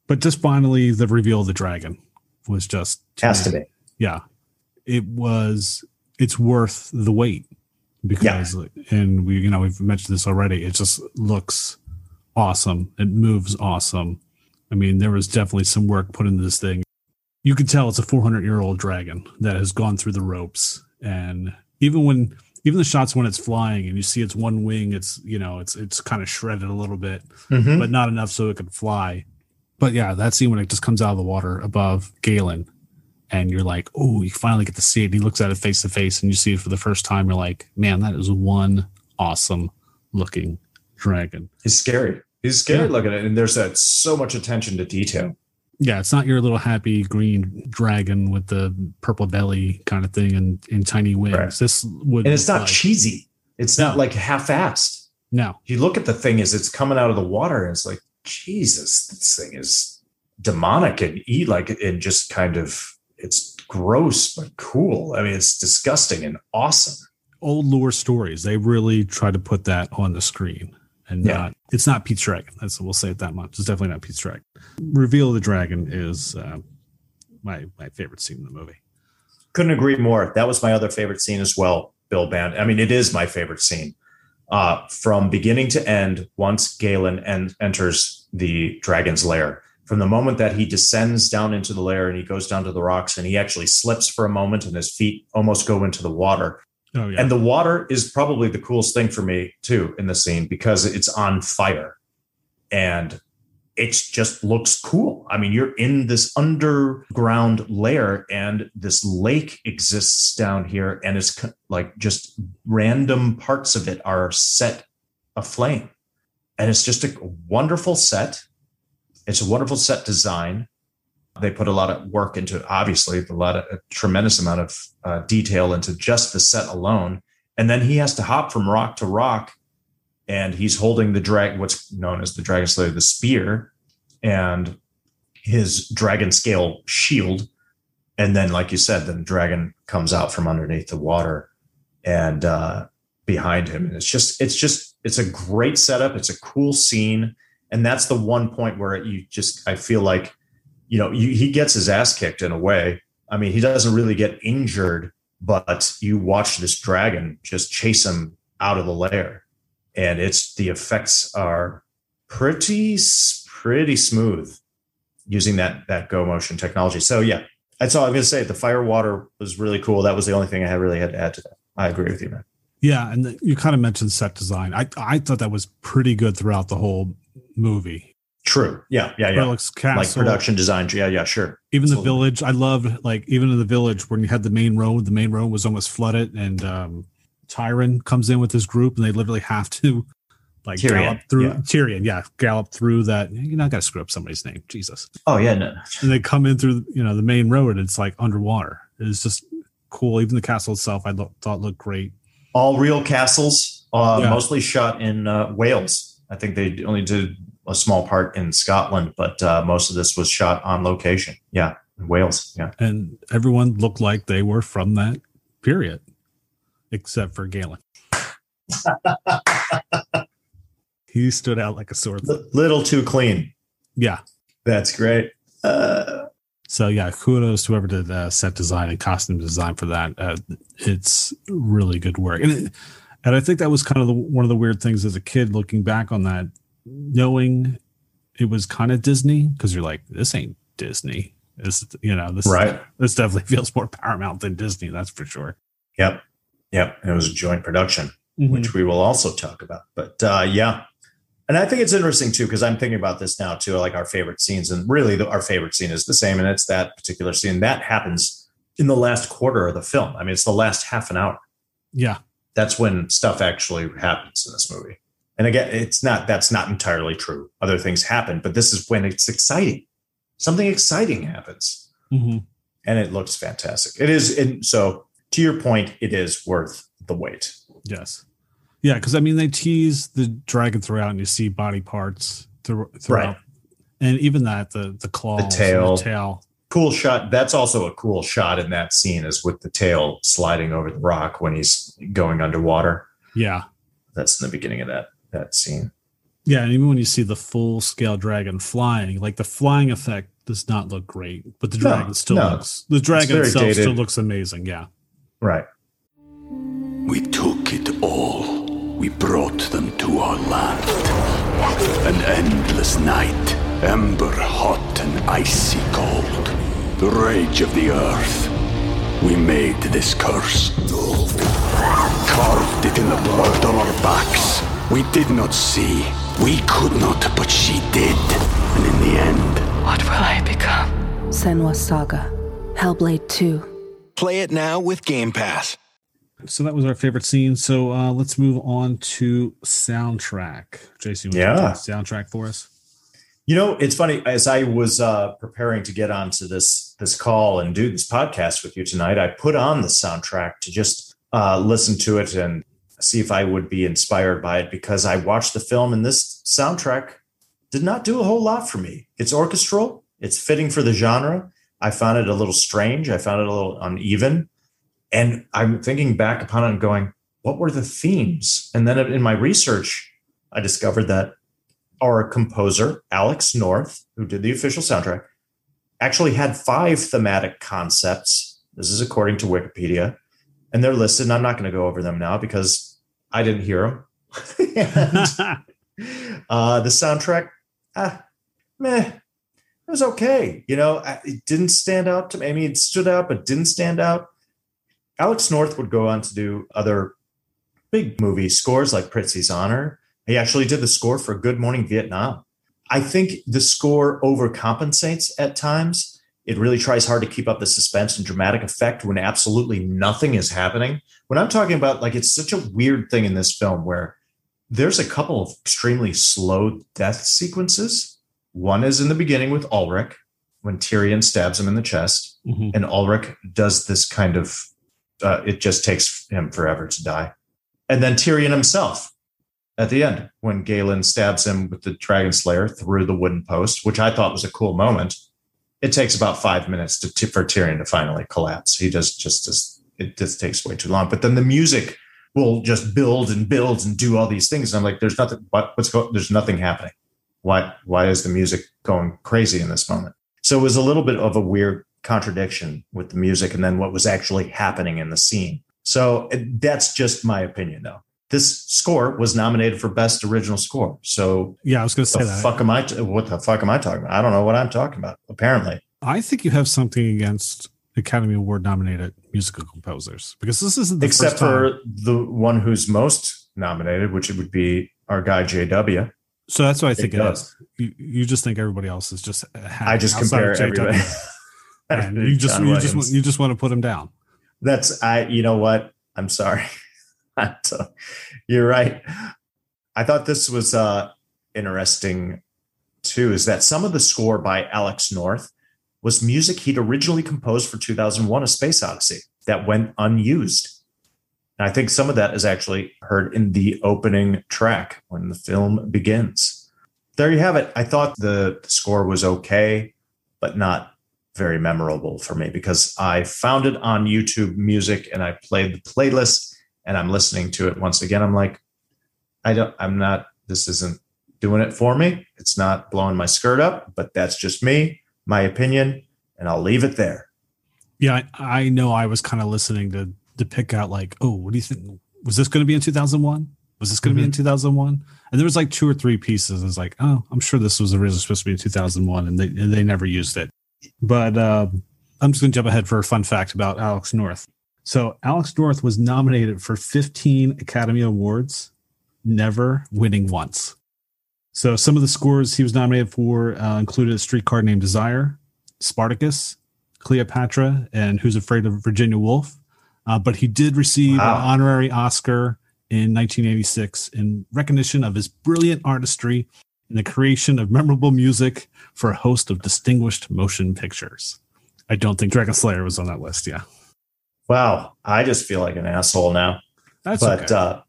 But just finally, the reveal of the dragon was just... Has to be. Yeah. It's worth the wait. because, and we, we've mentioned this already. It just looks awesome. It moves awesome. I mean, there was definitely some work put into this thing. You could tell it's a 400-year-old dragon that has gone through the ropes. And even the shots when it's flying and you see its one wing, it's kind of shredded a little bit, but not enough so it could fly. But yeah, that scene when it just comes out of the water above Galen and you're like, oh, you finally get to see it. He looks at it face to face and you see it for the first time. You're like, man, that is one awesome looking dragon. He's scary. He's scary looking at it. And there's that so much attention to detail. Yeah, it's not your little happy green dragon with the purple belly kind of thing and tiny wings. Right. And it's not like cheesy. It's not like half-assed. No. You look at the thing as it's coming out of the water and it's like, Jesus, this thing is demonic and just kind of, it's gross but cool. I mean, it's disgusting and awesome. Old lore stories, they really try to put that on the screen. And it's not Pete's dragon. We'll say it that much. It's definitely not Pete's dragon. Reveal of the Dragon is my favorite scene in the movie. Couldn't agree more. That was my other favorite scene as well, Bill Band. I mean, it is my favorite scene. From beginning to end, once Galen enters the dragon's lair, from the moment that he descends down into the lair and he goes down to the rocks and he actually slips for a moment and his feet almost go into the water. Oh, yeah. And the water is probably the coolest thing for me, too, in the scene, because it's on fire and it just looks cool. I mean, you're in this underground lair and this lake exists down here and it's like just random parts of it are set aflame. And it's just a wonderful set. It's a wonderful set design. They put a lot of work into it, obviously, a tremendous amount of detail into just the set alone. And then he has to hop from rock to rock and he's holding the dragon, what's known as the Dragonslayer, the spear, and his dragon scale shield. And then, like you said, the dragon comes out from underneath the water and behind him. And it's a great setup. It's a cool scene. And that's the one point where I feel like, he gets his ass kicked in a way. I mean, he doesn't really get injured, but you watch this dragon just chase him out of the lair. And the effects are pretty smooth using that go motion technology. So, yeah, that's all I'm going to say. The fire water was really cool. That was the only thing I really had to add to that. I agree with you, man. Yeah, and you kind of mentioned set design. I thought that was pretty good throughout the whole movie. True. Yeah. Like production design. Yeah, sure. Even absolutely. The village, I loved, even in the village when you had the main road was almost flooded and Tyrion comes in with his group and they literally have to gallop through that. You're not going to screw up somebody's name. Jesus. Oh, yeah. No. And they come in through, the main road. And it's like underwater. It's just cool. Even the castle itself, I thought looked great. All real castles, mostly shot in Wales. I think they only did a small part in Scotland, but most of this was shot on location. Yeah. In Wales. Yeah. And everyone looked like they were from that period, except for Galen. He stood out like a sore thumb. Little too clean. Yeah. That's great. So yeah, kudos to whoever did set design and costume design for that. It's really good work. And I think that was kind of one of the weird things as a kid, looking back on that, knowing it was kind of Disney, because you're like, this ain't Disney. This definitely feels more Paramount than Disney. That's for sure. Yep. And it was a joint production, which we will also talk about. But yeah. And I think it's interesting too, because I'm thinking about this now too, like our favorite scenes, and really our favorite scene is the same. And it's that particular scene that happens in the last quarter of the film. I mean, it's the last half an hour. Yeah. That's when stuff actually happens in this movie. And again, that's not entirely true. Other things happen, but this is when it's exciting. Something exciting happens. Mm-hmm. And it looks fantastic. It is. And so to your point, it is worth the wait. Yes. Yeah. Cause I mean, they tease the dragon throughout and you see body parts throughout. Right. And even the claws, the tail. Cool shot. That's also a cool shot in that scene is with the tail sliding over the rock when he's going underwater. Yeah. That's in the beginning of that scene. Yeah. And even when you see the full scale dragon flying, like the flying effect does not look great, but the dragon itself still looks amazing. Yeah. Right. We took it all. We brought them to our land. An endless night, ember hot and icy cold. The rage of the earth. We made this curse. Carved it in the blood on our backs. We did not see. We could not, but she did. And in the end... what will I become? Senua Saga. Hellblade 2. Play it now with Game Pass. So that was our favorite scene. So let's move on to soundtrack. Jason, yeah, you soundtrack for us. You know, it's funny, as I was preparing to get onto this call and do this podcast with you tonight, I put on the soundtrack to just listen to it and see if I would be inspired by it, because I watched the film and this soundtrack did not do a whole lot for me. It's orchestral. It's fitting for the genre. I found it a little strange. I found it a little uneven. And I'm thinking back upon it and going, what were the themes? And then in my research, I discovered that our composer, Alex North, who did the official soundtrack, actually had 5 thematic concepts. This is according to Wikipedia. And they're listed. And I'm not going to go over them now because I didn't hear them. And, the soundtrack, meh. It was okay. You know, it didn't stand out to me. I mean, it stood out, but didn't stand out. Alex North would go on to do other big movie scores like Prizzi's Honor. He actually did the score for Good Morning Vietnam. I think the score overcompensates at times. It really tries hard to keep up the suspense and dramatic effect when absolutely nothing is happening. When I'm talking about, like, it's such a weird thing in this film where there's a couple of extremely slow death sequences. One is in the beginning with Ulrich when Tyrion stabs him in the chest, and Ulrich does this kind of... it just takes him forever to die. And then Tyrion himself at the end, when Galen stabs him with the Dragonslayer through the wooden post, which I thought was a cool moment. It takes about 5 minutes for Tyrion to finally collapse. He does it just takes way too long. But then the music will just build and build and do all these things. And I'm like, there's nothing, there's nothing happening. Why is the music going crazy in this moment? So it was a little bit of a weird contradiction with the music and then what was actually happening in the scene. So that's just my opinion, though. This score was nominated for Best Original Score. So yeah, I was going to say that. What the fuck am I talking about? I don't know what I'm talking about, apparently. I think you have something against Academy Award-nominated musical composers, because this isn't the first time. Except for the one who's most nominated, which would be our guy, J.W., so that's what I think it is. You just think everybody else is just... I just compare everybody. And you just want to put him down. You know what? I'm sorry. You're right. I thought this was interesting too, is that some of the score by Alex North was music he'd originally composed for 2001: A Space Odyssey that went unused. And I think some of that is actually heard in the opening track when the film begins. There you have it. I thought the score was okay, but not very memorable for me, because I found it on YouTube Music and I played the playlist and I'm listening to it once again. I'm like, this isn't doing it for me. It's not blowing my skirt up, but that's just me, my opinion, and I'll leave it there. Yeah. I know I was kind of listening to pick out, like, oh, what do you think? Was this going to be in 2001? Was this going to be in 2001? And there was like 2 or 3 pieces. It's like, oh, I'm sure this was originally supposed to be in 2001 and they never used it. But I'm just going to jump ahead for a fun fact about Alex North. So Alex North was nominated for 15 Academy Awards, never winning once. So some of the scores he was nominated for included A Streetcar Named Desire, Spartacus, Cleopatra, and Who's Afraid of Virginia Woolf. But he did receive an honorary Oscar in 1986 in recognition of his brilliant artistry in the creation of memorable music for a host of distinguished motion pictures. I don't think Dragonslayer was on that list. Yeah. Wow. I just feel like an asshole now. Okay.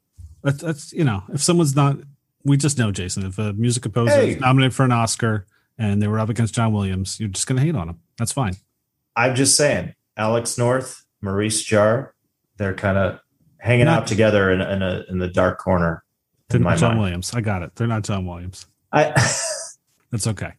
That's, you know, if someone's not, we just know, Jason, if a music composer is nominated for an Oscar and they were up against John Williams, you're just going to hate on him. That's fine. I'm just saying, Alex North, Maurice Jarre, they're kind of hanging out together in the dark corner. They're not John Williams. I got it. They're not John Williams. That's okay.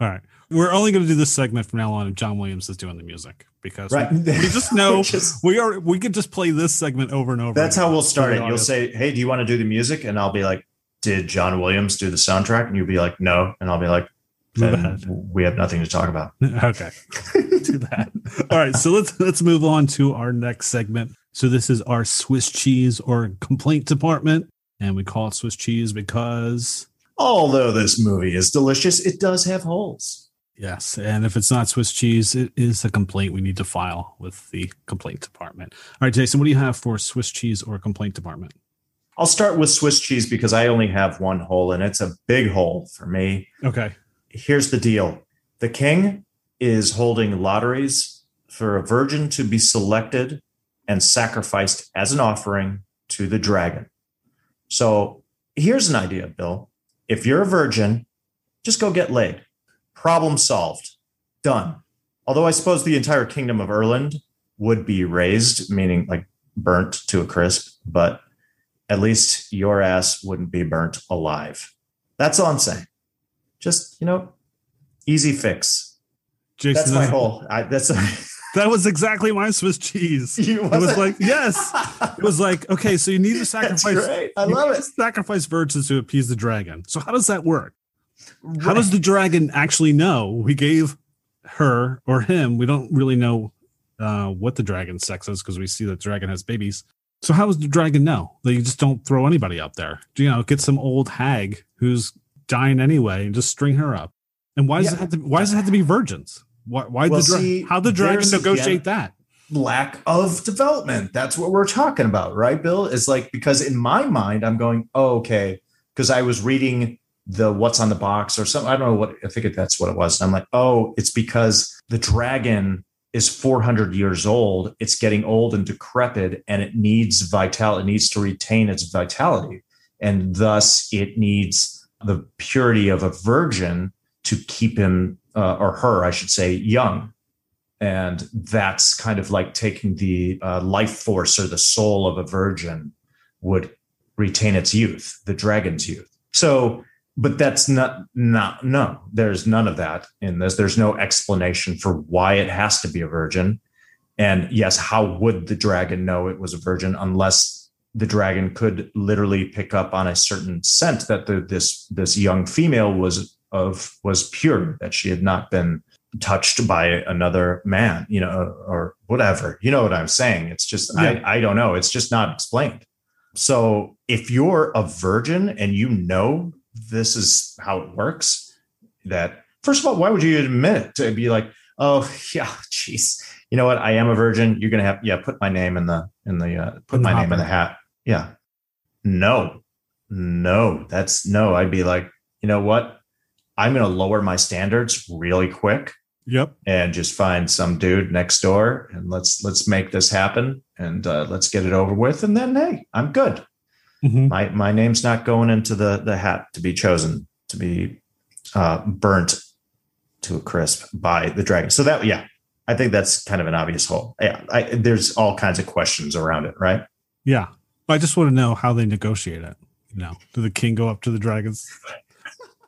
All right. We're only going to do this segment from now on if John Williams is doing the music, because we just know we could just play this segment over and over. That's how we'll start it. You'll say, hey, do you want to do the music? And I'll be like, did John Williams do the soundtrack? And you'll be like, no. And I'll be like, we have nothing to talk about. Okay. Do that. All right. So let's move on to our next segment. So this is our Swiss cheese or complaint department. And we call it Swiss cheese because although this movie is delicious, it does have holes. Yes, and if it's not Swiss cheese, it is a complaint we need to file with the complaint department. All right, Jason, what do you have for Swiss cheese or complaint department? I'll start with Swiss cheese because I only have one hole, and it's a big hole for me. Okay. Here's the deal. The king is holding lotteries for a virgin to be selected and sacrificed as an offering to the dragon. So here's an idea, Bill. If you're a virgin, just go get laid. Problem solved. Done. Although I suppose the entire kingdom of Irland would be razed, meaning like burnt to a crisp, but at least your ass wouldn't be burnt alive. That's all I'm saying. Just, easy fix. Jason, that's my whole. That was exactly my Swiss cheese. It was like, okay, so you need to sacrifice. That's great. I love it. Sacrifice virgins to appease the dragon. So how does that work? Right. How does the dragon actually know we gave her or him? We don't really know what the dragon's sex is because we see that the dragon has babies. So how does the dragon know? That you just don't throw anybody up there. Get some old hag who's dying anyway and just string her up. And why does it have to be virgins? How the dragon negotiate that? Lack of development. That's what we're talking about, right, Bill? It's like, because in my mind, I'm going, oh, okay, because I was reading the what's on the box or something. I don't know what, I think that's what it was. And I'm like, oh, it's because the dragon is 400 years old. It's getting old and decrepit and it needs vitality. It needs to retain its vitality. And thus it needs the purity of a virgin to keep him or her, I should say, young. And that's kind of like taking the life force or the soul of a virgin would retain its youth, the dragon's youth. So, but that's no, there's none of that in this. There's no explanation for why it has to be a virgin. And yes, how would the dragon know it was a virgin unless the dragon could literally pick up on a certain scent that this young female was pure, that she had not been touched by another man, or whatever. You know what I'm saying? It's just, yeah. I don't know. It's just not explained. So if you're a virgin and this is how it works, that first of all, why would you admit it? To be like, oh yeah, geez, you know what? I am a virgin. You're going to have, put my name in the hat. Yeah. No, that's no. I'd be like, you know what? I'm going to lower my standards really quick. Yep. And just find some dude next door and let's make this happen and let's get it over with. And then, hey, I'm good. Mm-hmm. My name's not going into the hat to be chosen, to be burnt to a crisp by the dragon. So that, yeah, I think that's kind of an obvious hole. Yeah. There's all kinds of questions around it, right? Yeah. But I just want to know how they negotiate it. Did the king go up to the dragon's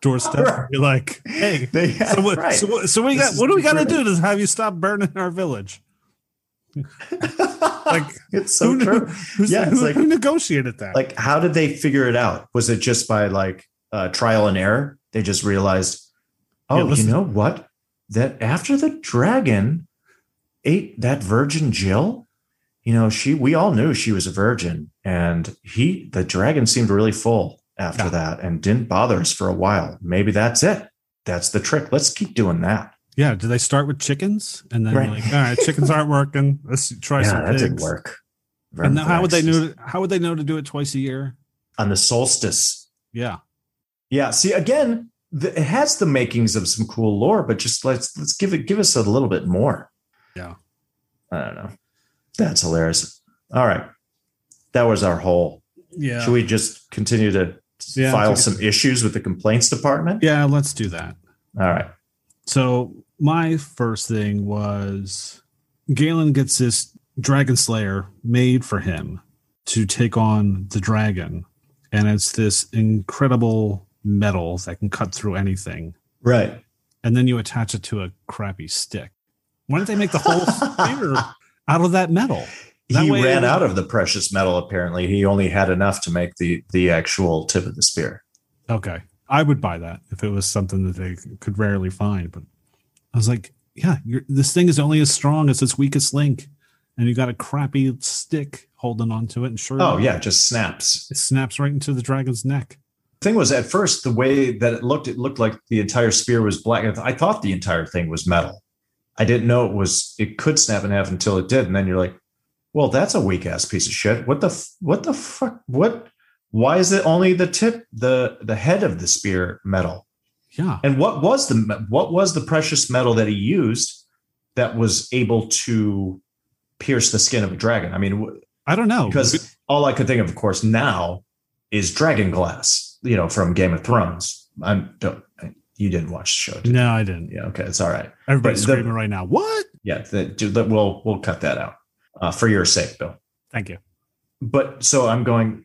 doorstep? Right. You're like, hey, what do we got to do to have you stop burning our village? Like, it's so true. Who negotiated that? Like, how did they figure it out? Was it just by like trial and error? They just realized, you know what? That after the dragon ate that virgin Jill, we all knew she was a virgin, and the dragon seemed really full after that and didn't bother us for a while. Maybe that's it. That's the trick. Let's keep doing that. Yeah. Do they start with chickens? And then you're like, all right, chickens aren't working. Let's try some pigs. That didn't work. And how would they know to do it twice a year? On the solstice. Yeah. Yeah. See, again, it has the makings of some cool lore, but just let's give us a little bit more. Yeah. I don't know. That's hilarious. All right. That was our whole. Yeah. Should we just continue to file some issues with the complaints department? Yeah, let's do that. All right. So my first thing was Galen gets this Dragonslayer made for him to take on the dragon. And it's this incredible metal that can cut through anything. Right. and then you attach it to a crappy stick. Why don't they make the whole spear out of that metal? That he ran out of the precious metal, apparently. He only had enough to make the actual tip of the spear. Okay. I would buy that if it was something that they could rarely find. But I was like, yeah, this thing is only as strong as its weakest link. And you got a crappy stick holding onto it. And sure. Oh, yeah, it just snaps. It snaps right into the dragon's neck. The thing was, at first, the way that it looked like the entire spear was black. I thought the entire thing was metal. I didn't know it could snap in half until it did. And then you're like, well, that's a weak ass piece of shit. What the fuck? What? Why is it only the tip, the head of the spear metal? Yeah. And what was the precious metal that he used that was able to pierce the skin of a dragon? I mean, I don't know, because all I could think of course, now is dragon glass, you know, from Game of Thrones. You didn't watch the show, did you? No, I didn't. Yeah. Okay. It's all right. Everybody's screaming right now. What? Yeah. We'll cut that out. For your sake, Bill. Thank you. But so I'm going,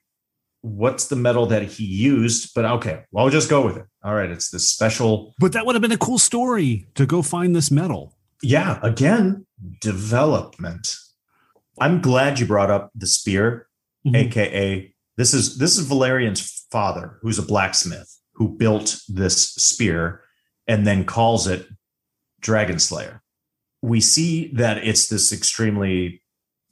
what's the metal that he used? But okay, well, I'll just go with it. All right, it's this special. But that would have been a cool story to go find this metal. Yeah, again, development. I'm glad you brought up the spear, mm-hmm. AKA this is Valerian's father, who's a blacksmith, who built this spear and then calls it Dragonslayer. We see that it's this extremely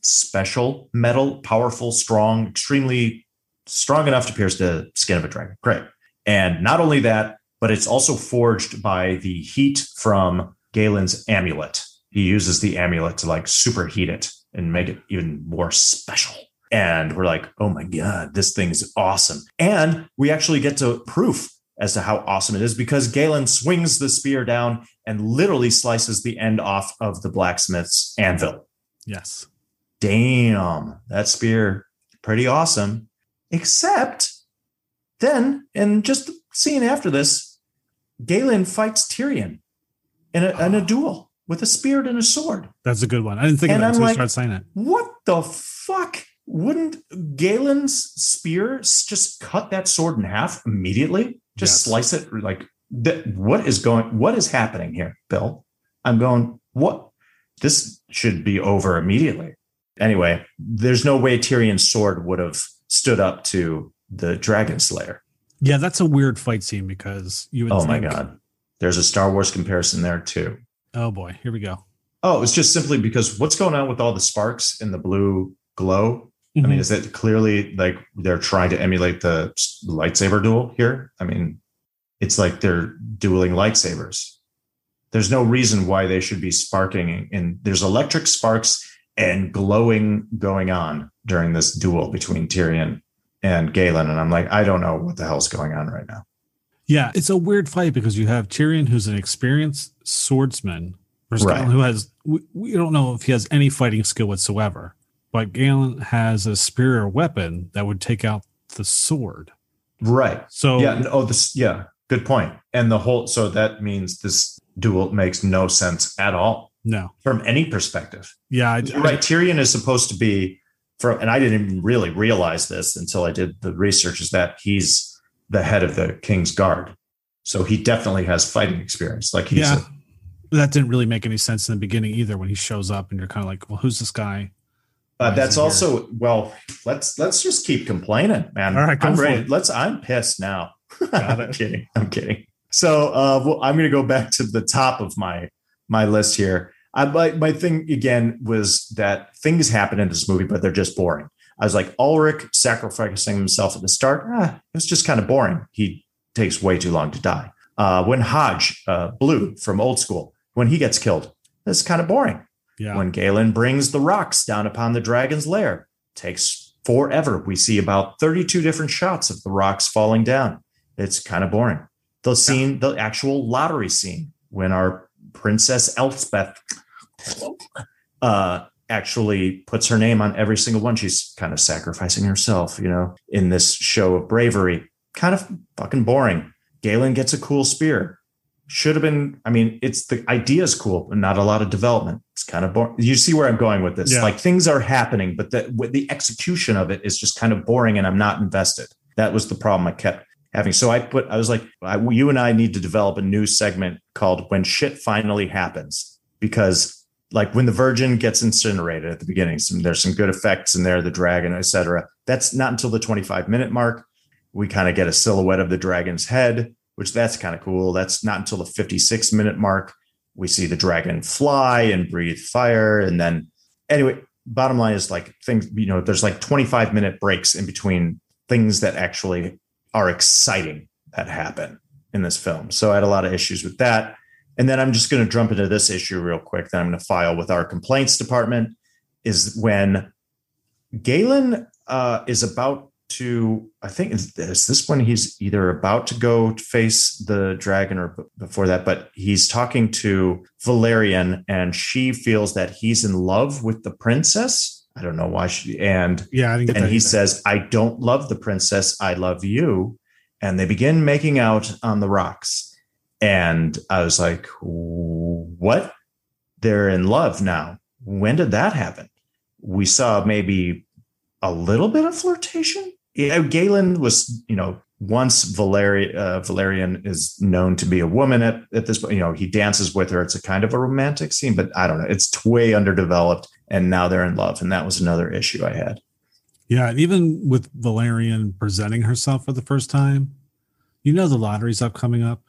special metal, powerful, strong, extremely strong enough to pierce the skin of a dragon. Great. And not only that, but it's also forged by the heat from Galen's amulet. He uses the amulet to like superheat it and make it even more special. And we're like, oh my God, this thing is awesome. And we actually get to proof as to how awesome it is, because Galen swings the spear down and literally slices the end off of the blacksmith's anvil. Yes. Damn, that spear, pretty awesome. Except then, in just the scene after this, Galen fights Tyrion in a duel with a spear and a sword. That's a good one. I didn't think of that until you started saying it. What the fuck? Wouldn't Galen's spear just cut that sword in half immediately? Slice it like that. What is happening here, Bill? I'm going, what? This should be over immediately. Anyway, there's no way Tyrion's sword would have stood up to the Dragon Slayer. Yeah, that's a weird fight scene because you would think, my God, there's a Star Wars comparison there too. Oh boy, here we go. Oh, it's just simply because what's going on with all the sparks and the blue glow? Mm-hmm. I mean, is it clearly like they're trying to emulate the lightsaber duel here? I mean, it's like they're dueling lightsabers. There's no reason why they should be sparking, and there's electric sparks and glowing going on during this duel between Tyrion and Galen. And I'm like, I don't know what the hell's going on right now. Yeah, it's a weird fight because you have Tyrion, who's an experienced swordsman, versus Galen, who has, we don't know if he has any fighting skill whatsoever. But Galen has a spear or weapon that would take out the sword. Right. So yeah. Good point. And so that means this duel makes no sense at all. No. From any perspective. Yeah. Tyrion is supposed to be and I didn't even really realize this until I did the research, is that he's the head of the King's Guard. So he definitely has fighting experience. Like that didn't really make any sense in the beginning either, when he shows up and you're kind of like, well, who's this guy? That's also here. Well, let's just keep complaining, man. All right, I'm ready. I'm pissed now. I'm kidding. So I'm going to go back to the top of my list here. My thing again was that things happen in this movie, but they're just boring. I was like, Ulrich sacrificing himself at the start. It was just kind of boring. He takes way too long to die. When Hodge Blue from Old School, when he gets killed, that's kind of boring. Yeah. When Galen brings the rocks down upon the dragon's lair, takes forever. We see about 32 different shots of the rocks falling down. It's kind of boring. The scene, the actual lottery scene, when our Princess Elspeth actually puts her name on every single one. She's kind of sacrificing herself, you know, in this show of bravery. Kind of fucking boring. Galen gets a cool spear. Should have been, I mean, it's the idea is cool, but not a lot of development. It's kind of boring. You see where I'm going with this. Yeah. Like things are happening, but the execution of it is just kind of boring, and I'm not invested. That was the problem I kept having. So you and I need to develop a new segment called When Shit Finally Happens, because like when the Virgin gets incinerated at the beginning, there's some good effects in there, the dragon, et cetera. That's not until the 25-minute mark. We kind of get a silhouette of the dragon's head, which that's kind of cool. That's not until the 56-minute mark. We see the dragon fly and breathe fire. And then anyway, bottom line is like things, you know, there's like 25-minute breaks in between things that actually are exciting that happen in this film. So I had a lot of issues with that. And then I'm just going to jump into this issue real quick that I'm going to file with our complaints department, is when Galen is about to, I think is this when he's either about to go face the dragon or before that, but he's talking to Valerian and she feels that he's in love with the princess. I don't know why she, he says, I don't love the princess. I love you. And they begin making out on the rocks. And I was like, what? They're in love now. When did that happen? We saw maybe a little bit of flirtation. Yeah, Galen was, you know, once Valerian is known to be a woman at this point, you know, he dances with her. It's a kind of a romantic scene, but I don't know. It's way underdeveloped. And now they're in love. And that was another issue I had. Yeah. And even with Valerian presenting herself for the first time, you know, the lottery's coming up.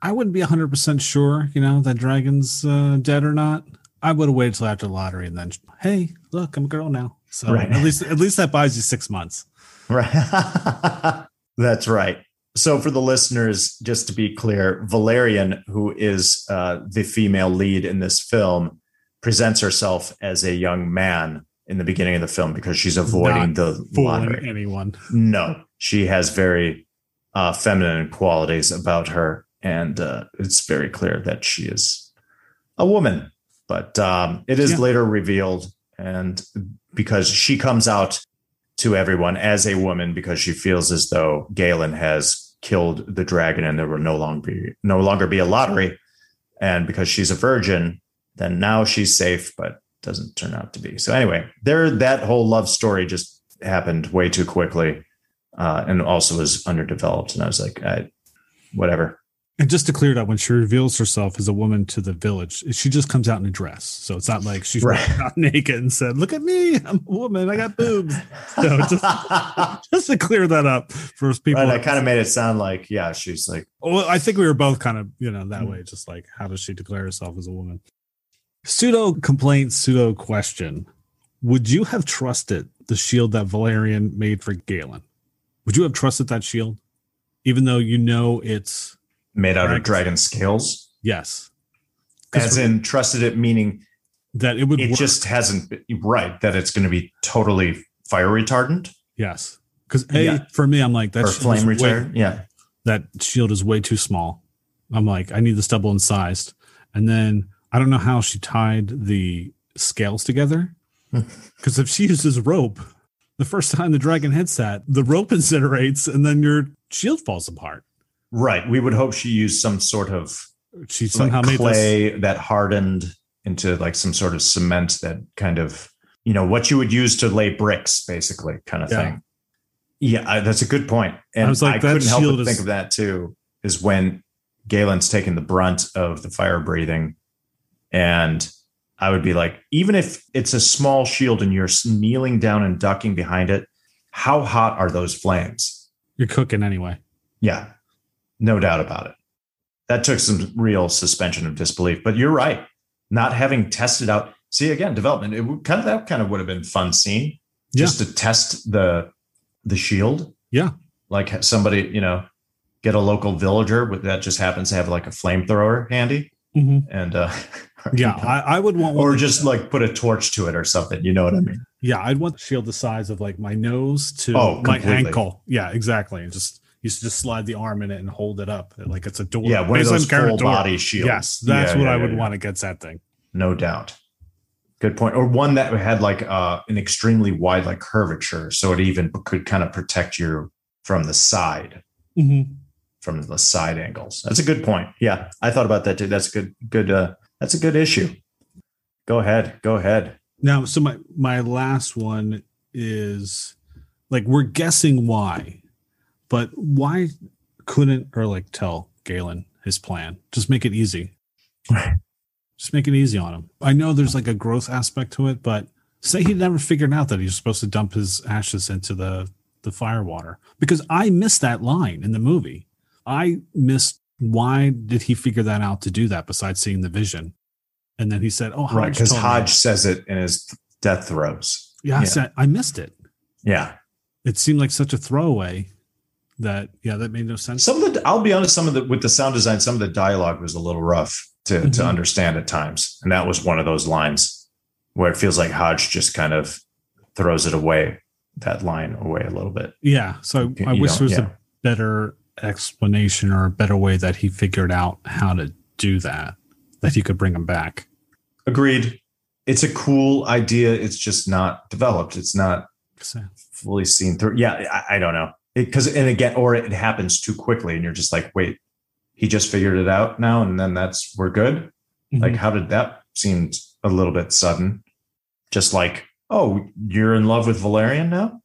I wouldn't be 100% sure, you know, that dragon's dead or not. I would have waited till after the lottery and then, hey, look, I'm a girl now. So right. at least that buys you 6 months. Right. That's right. So for the listeners, just to be clear, Valerian, who is the female lead in this film, presents herself as a young man in the beginning of the film because she's avoiding the lottery. Anyone? No, she has very feminine qualities about her. And it's very clear that she is a woman, but it is later revealed. And because she comes out to everyone as a woman, because she feels as though Galen has killed the dragon and there will no longer be a lottery. And because she's a virgin, then now she's safe, but doesn't turn out to be. So anyway, that whole love story just happened way too quickly and also was underdeveloped. And I was like, whatever. And just to clear it up, when she reveals herself as a woman to the village, she just comes out in a dress. So it's not like she's out naked and said, look at me, I'm a woman, I got boobs. So just to clear that up for people. Right, I kind of made it sound like, yeah, she's like. Well, I think we were both kind of, you know, that way, just like, how does she declare herself as a woman? Pseudo complaint, pseudo question. Would you have trusted the shield that Valerian made for Galen? Would you have trusted that shield? Even though you know it's made out of dragon scales? Yes. As in trusted it, meaning that it would work. Just hasn't been, right, that it's going to be totally fire retardant? Yes. Because for me, I'm like, that's flame retardant. Yeah. That shield is way too small. I'm like, I need this double in size. And then I don't know how she tied the scales together. Because if she uses rope, the first time the dragon hits that, the rope incinerates and then your shield falls apart. Right. We would hope she used some sort of somehow clay made that hardened into like some sort of cement that kind of, you know, what you would use to lay bricks, basically, kind of thing. Yeah, that's a good point. And I was like, I couldn't help but think of that, too, is when Galen's taking the brunt of the fire breathing. And I would be like, even if it's a small shield and you're kneeling down and ducking behind it, how hot are those flames? You're cooking anyway. Yeah. No doubt about it. That took some real suspension of disbelief, but you're right. Not having tested out. See, again, development. That would have been a fun scene just to test the shield. Yeah. Like somebody, you know, get a local villager that just happens to have like a flamethrower handy. Mm-hmm. And yeah, I would want one. Or just like put a torch to it or something. You know what I mean? Yeah. I'd want the shield the size of like my nose to my ankle. Yeah, exactly. And just. You should just slide the arm in it and hold it up like it's a door. Yeah, one of those full body shields. Yes, that's what I would want to get that thing. No doubt. Good point. Or one that had like an extremely wide like curvature, so it even could kind of protect you from the side, from the side angles. That's a good point. Yeah, I thought about that too. That's good. That's a good issue. Go ahead. Now, so my last one is like we're guessing why. But why couldn't Erlich tell Galen his plan? Just make it easy. Just make it easy on him. I know there's like a growth aspect to it, but say he never figured out that he was supposed to dump his ashes into the fire water, because I missed that line in the movie. I missed why did he figure that out to do that besides seeing the vision. And then he said, oh, Hodge, right, because Hodge says it in his death throes. Yeah, yeah. I missed it. Yeah. It seemed like such a throwaway that, yeah, that made no sense. I'll be honest, with the sound design, some of the dialogue was a little rough to understand at times. And that was one of those lines where it feels like Hodge just kind of throws it away, that line away a little bit. Yeah. So I wish there was a better explanation or a better way that he figured out how to do that, that he could bring him back. Agreed. It's a cool idea. It's just not developed. It's not fully seen through. Yeah. I don't know. It happens too quickly and you're just like, wait, he just figured it out now. And then we're good. Mm-hmm. Like, how did that seem a little bit sudden? Just like, oh, you're in love with Valerian now?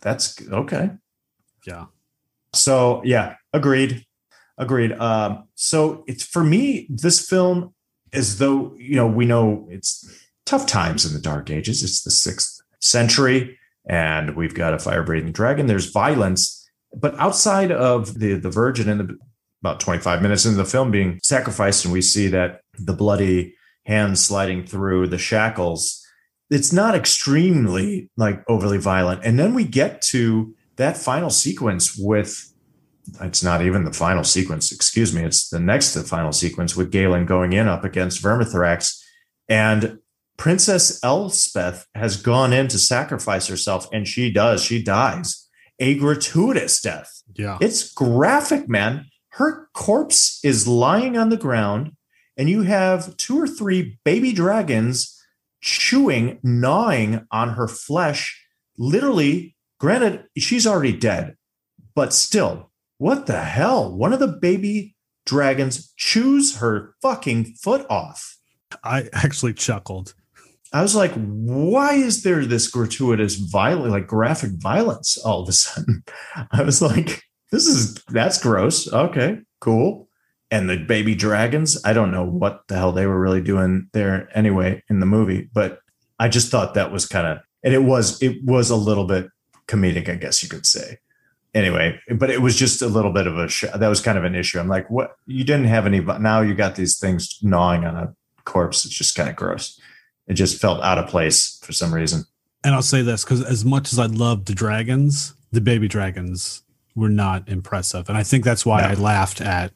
That's okay. Yeah. So yeah, agreed. So it's, for me, this film, as though, we know it's tough times in the Dark Ages. It's the 6th century. And we've got a fire-breathing dragon. There's violence. But outside of the virgin in about 25 minutes into the film being sacrificed, and we see that the bloody hands sliding through the shackles, it's not extremely overly violent. And then we get to that final sequence it's not even the final sequence, excuse me. It's the next to the final sequence with Galen going in up against Vermithrax, and Princess Elspeth has gone in to sacrifice herself, and she dies a gratuitous death. Yeah. It's graphic, man. Her corpse is lying on the ground, and you have 2 or 3 baby dragons gnawing on her flesh. Literally, granted, she's already dead, but still, what the hell? One of the baby dragons chews her fucking foot off. I actually chuckled. I was like, why is there this gratuitous violent, graphic violence all of a sudden? I was like, that's gross. Okay, cool. And the baby dragons, I don't know what the hell they were really doing there anyway in the movie, but I just thought that was and it was a little bit comedic, I guess you could say. Anyway, but it was just a little bit of that was kind of an issue. I'm like, what? You didn't have any, but now you got these things gnawing on a corpse. It's just kind of gross. It just felt out of place for some reason. And I'll say this, because as much as I loved the dragons, the baby dragons were not impressive. And I think that's why I laughed at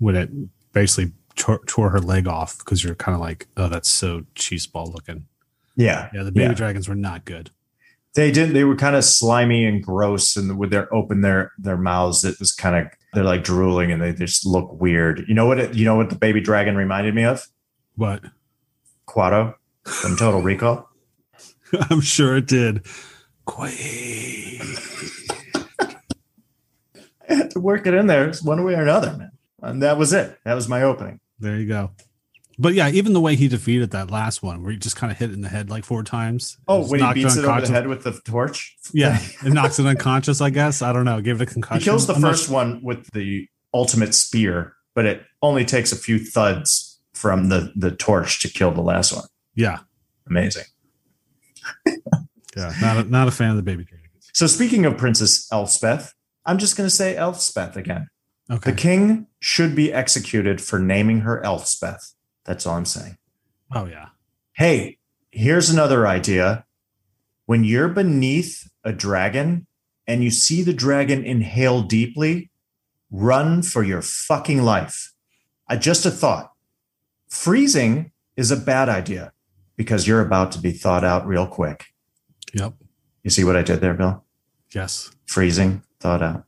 when it basically tore her leg off, because you're kind of like, oh, that's so cheeseball looking. Yeah. Yeah. The baby dragons were not good. They didn't. They were kind of slimy and gross. And with their mouths, it was kind of, they're like drooling and they just look weird. You know what the baby dragon reminded me of? What? Quado. From Total Recall? I'm sure it did. I had to work it in there one way or another, man. And that was it. That was my opening. There you go. But yeah, even the way he defeated that last one, where he just kind of hit it in the head 4 times. Oh, when he beats it over the head with the torch? Yeah, it knocks it unconscious, I guess. I don't know. Give it a concussion. He kills the first one with the ultimate spear, but it only takes a few thuds from the torch to kill the last one. Yeah. Amazing. Yeah. Not a fan of the baby dragon. So speaking of Princess Elspeth, I'm just going to say Elspeth again. Okay. The king should be executed for naming her Elspeth. That's all I'm saying. Oh, yeah. Hey, here's another idea. When you're beneath a dragon and you see the dragon inhale deeply, run for your fucking life. Just a thought. Freezing is a bad idea, because you're about to be thawed out real quick. Yep. You see what I did there, Bill? Yes. Freezing, thawed out.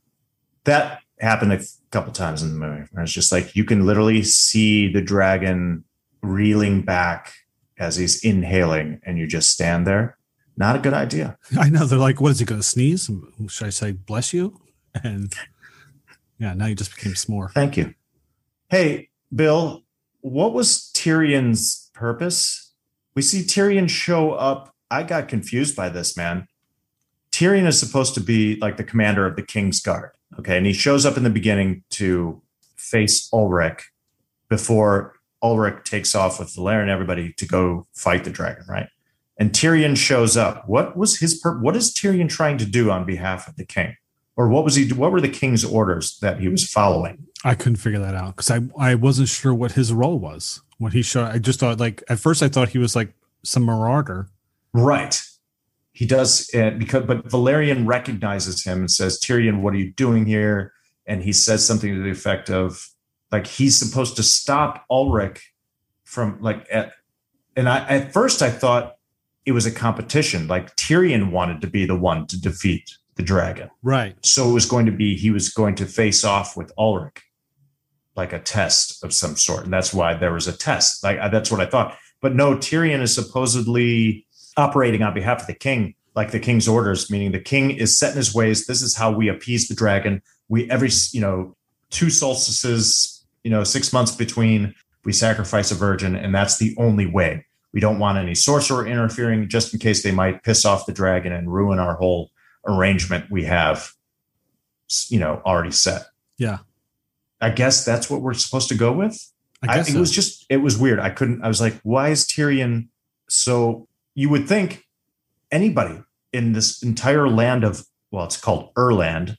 That happened a couple times in the movie. It's just like, you can literally see the dragon reeling back as he's inhaling, and you just stand there. Not a good idea. I know. They're like, what is he going to sneeze? Should I say, bless you? And yeah, now you just became s'more. Thank you. Hey, Bill, what was Tyrion's purpose? We see Tyrion show up. I got confused by this, man. Tyrion is supposed to be like the commander of the King's Guard. Okay. And he shows up in the beginning to face Ulrich before Ulrich takes off with Valerian and everybody to go fight the dragon. Right. And Tyrion shows up. What was his what is Tyrion trying to do on behalf of the king? Or what was he? What were the king's orders that he was following? I couldn't figure that out because I wasn't sure what his role was when he showed. I just thought, like, at first I thought he was like some marauder. Right. He does it because, but Valerian recognizes him and says, "Tyrion, what are you doing here?" And he says something to the effect of, like, he's supposed to stop Ulrich from like. At first I thought it was a competition. Like Tyrion wanted to be the one to defeat the dragon. Right. So it was going to be, he was going to face off with Ulrich, like a test of some sort. And that's why there was a test. Like that's what I thought. But no, Tyrion is supposedly operating on behalf of the king, like the king's orders, meaning the king is set in his ways. This is how we appease the dragon. We every, 2 solstices, 6 months between, we sacrifice a virgin, and that's the only way. We don't want any sorcerer interfering just in case they might piss off the dragon and ruin our whole arrangement we have, already set. Yeah. I guess that's what we're supposed to go with. I guess so. It was just, it was weird. I was like, why is Tyrion so, you would think anybody in this entire land of, well, it's called Erland,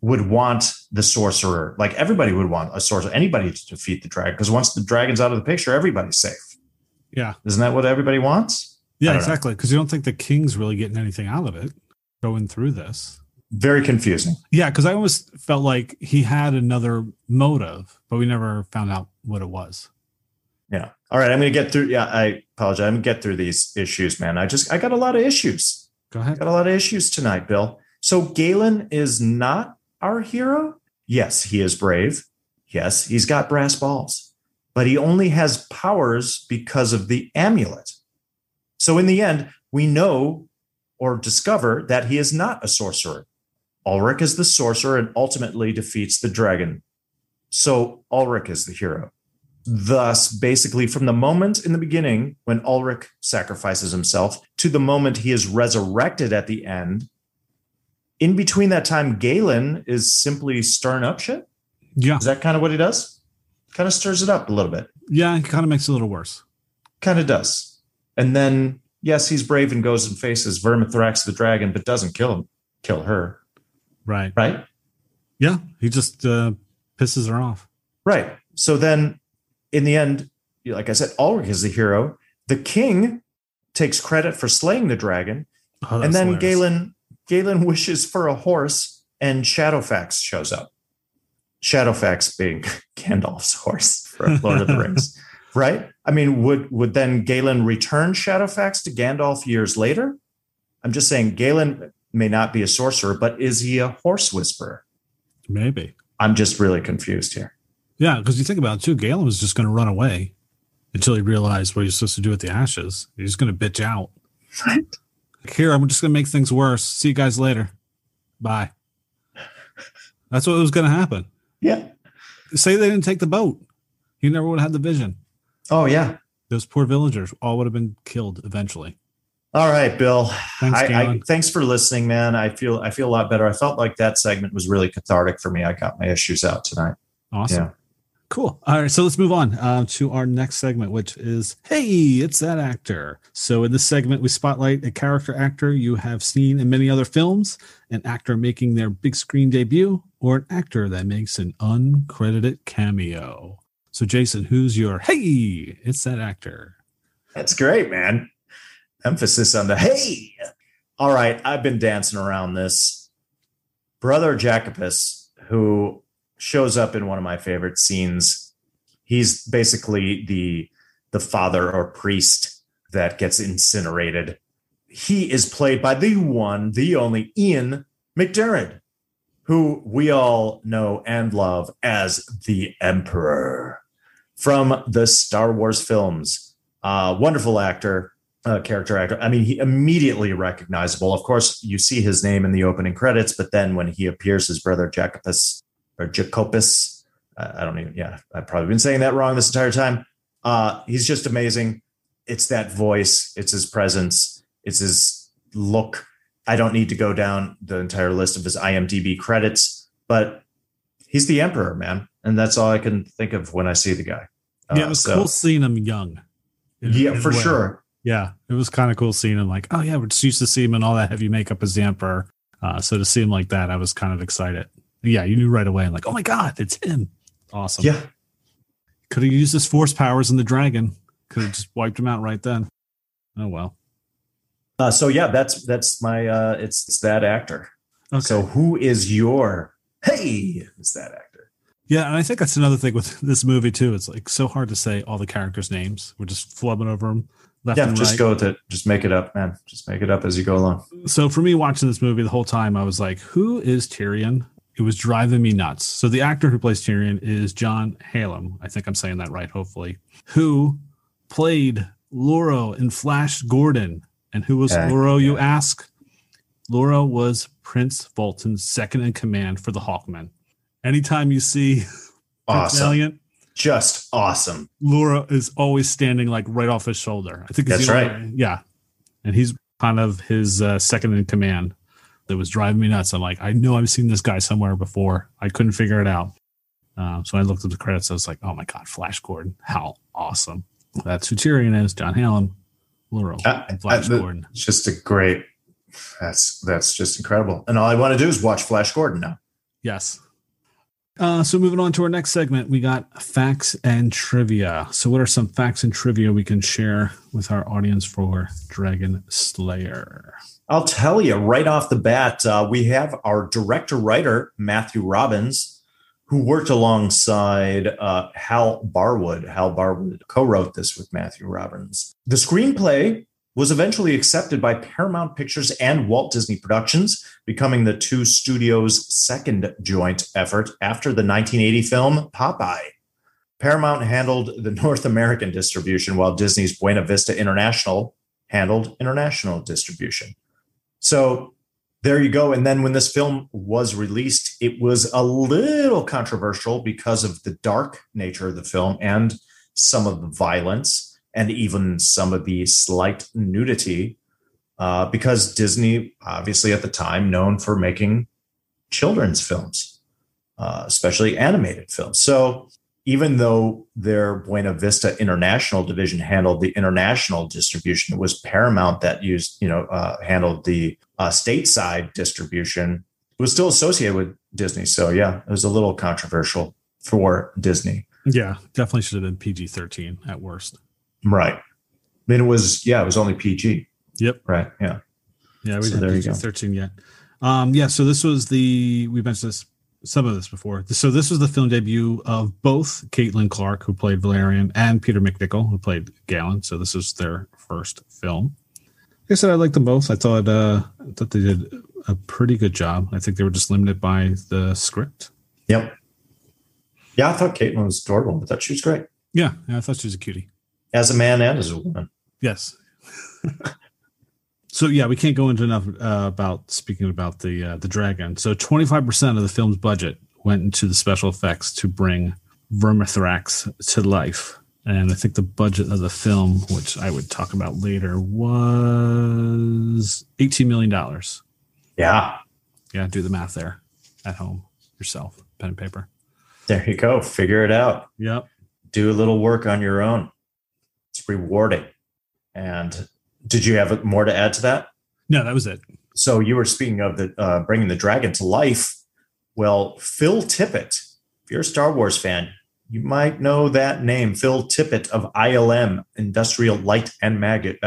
would want the sorcerer. Like everybody would want a sorcerer, anybody to defeat the dragon. Because once the dragon's out of the picture, everybody's safe. Yeah. Isn't that what everybody wants? Yeah, exactly. Because you don't think the king's really getting anything out of it. Going through this, very confusing. Yeah, because I almost felt like he had another motive, but we never found out what it was. Yeah. All right, I'm going to get through. Yeah, I apologize. I'm going to get through these issues, man. I got a lot of issues. Go ahead. Got a lot of issues tonight, Bill. So Galen is not our hero. Yes, he is brave. Yes, he's got brass balls, but he only has powers because of the amulet. So in the end, we know, or discover, that he is not a sorcerer. Ulrich is the sorcerer and ultimately defeats the dragon. So Ulrich is the hero. Thus, basically, from the moment in the beginning when Ulrich sacrifices himself to the moment he is resurrected at the end, in between that time, Galen is simply stirring up shit? Yeah. Is that kind of what he does? Kind of stirs it up a little bit. Yeah, it kind of makes it a little worse. Kind of does. And then... yes, he's brave and goes and faces Vermithrax the dragon, but doesn't kill her. Right. Right? Yeah, he just pisses her off. Right. So then, in the end, like I said, Ulrich is the hero. The king takes credit for slaying the dragon. Oh, and then Galen wishes for a horse, and Shadowfax shows up. Shadowfax being Gandalf's horse for Lord of the Rings. Right? I mean, would then Galen return Shadowfax to Gandalf years later? I'm just saying Galen may not be a sorcerer, but is he a horse whisperer? Maybe. I'm just really confused here. Yeah, because you think about it too, Galen was just going to run away until he realized what he was supposed to do with the ashes. He's going to bitch out. Right? Here, I'm just going to make things worse. See you guys later. Bye. That's what was going to happen. Yeah. Say they didn't take the boat. He never would have had the vision. Oh, yeah. Those poor villagers all would have been killed eventually. All right, Bill. Thanks, thanks for listening, man. I feel a lot better. I felt like that segment was really cathartic for me. I got my issues out tonight. Awesome. Yeah. Cool. All right. So let's move on to our next segment, which is, hey, it's that actor. So in this segment, we spotlight a character actor you have seen in many other films, an actor making their big screen debut, or an actor that makes an uncredited cameo. So, Jason, who's your, hey, it's that actor? That's great, man. Emphasis on the hey. All right. I've been dancing around this. Brother Jacopus, who shows up in one of my favorite scenes. He's basically the father or priest that gets incinerated. He is played by the one, the only Ian McDermid, who we all know and love as the Emperor from the Star Wars films. Wonderful actor, character actor. I mean, he immediately recognizable. Of course, you see his name in the opening credits, but then when he appears as Brother Jacopus or Jacopus, I've probably been saying that wrong this entire time. He's just amazing. It's that voice. It's his presence. It's his look. I don't need to go down the entire list of his IMDb credits, but he's the emperor, man. And that's all I can think of when I see the guy. Yeah, it was cool seeing him young. Yeah, for sure. Yeah, it was kind of cool seeing him like, oh, yeah, we're just used to see him in all that heavy makeup as the emperor. So to see him like that, I was kind of excited. Yeah, you knew right away. I'm like, oh, my God, it's him. Awesome. Yeah. Could have used his force powers in the dragon. Could have just wiped him out right then. Oh, well. So, yeah, that's my it's that actor. Okay. So who is your is that actor? Yeah, and I think that's another thing with this movie, too. It's like so hard to say all the characters' names. We're just flubbing over them. Left and right. Go with it. Just make it up, man. Just make it up as you go along. So for me watching this movie the whole time, I was like, who is Tyrion? It was driving me nuts. So the actor who plays Tyrion is John Hallam. I think I'm saying that right, hopefully. Who played Lauro in Flash Gordon. And who was Lauro, you ask? Lauro was Prince Fulton's second-in-command for the Hawkmen. Anytime you see Prince Valiant, just awesome. Lauro is always standing like right off his shoulder. I think that's right. Yeah. And he's kind of his second-in-command that was driving me nuts. I'm like, I know I've seen this guy somewhere before. I couldn't figure it out. So I looked at the credits. I was like, oh, my God, Flash Gordon. How awesome. That's who Tyrion is, John Hallam. Laurel, Flash Gordon. Just a great. That's just incredible. And all I want to do is watch Flash Gordon now. Yes. So moving on to our next segment, we got facts and trivia. So what are some facts and trivia we can share with our audience for Dragonslayer? I'll tell you right off the bat, we have our director-writer, Matthew Robbins, who worked alongside Hal Barwood. Hal Barwood co-wrote this with Matthew Robbins. The screenplay was eventually accepted by Paramount Pictures and Walt Disney Productions, becoming the two studios' second joint effort after the 1980 film Popeye. Paramount handled the North American distribution, while Disney's Buena Vista International handled international distribution. So there you go. And then when this film was released, it was a little controversial because of the dark nature of the film and some of the violence and even some of the slight nudity, because Disney, obviously at the time, known for making children's films, especially animated films. So even though their Buena Vista International division handled the international distribution, it was Paramount that handled the stateside distribution. It was still associated with Disney. So, yeah, it was a little controversial for Disney. Yeah, definitely should have been PG-13 at worst. Right. I mean, it was only PG. Yep. Right. Yeah. Yeah, we didn't have PG-13 yet. So this was we mentioned this. Some of this before. So this was the film debut of both Caitlin Clarke, who played Valerian, and Peter MacNicol, who played Galen. So this was their first film. Like I said, I liked them both. I thought that they did a pretty good job. I think they were just limited by the script. Yep. Yeah, I thought Caitlin was adorable. I thought she was great. Yeah, I thought she was a cutie. As a man and as a woman. Yes. So, yeah, we can't go into enough about the dragon. So 25% of the film's budget went into the special effects to bring Vermithrax to life. And I think the budget of the film, which I would talk about later, was $18 million. Yeah. Yeah, do the math there at home yourself, pen and paper. There you go. Figure it out. Yep. Do a little work on your own. It's rewarding. And did you have more to add to that? No, that was it. So you were speaking of the bringing the dragon to life. Well, Phil Tippett, if you're a Star Wars fan, you might know that name. Phil Tippett of ILM, Industrial Light and Magic.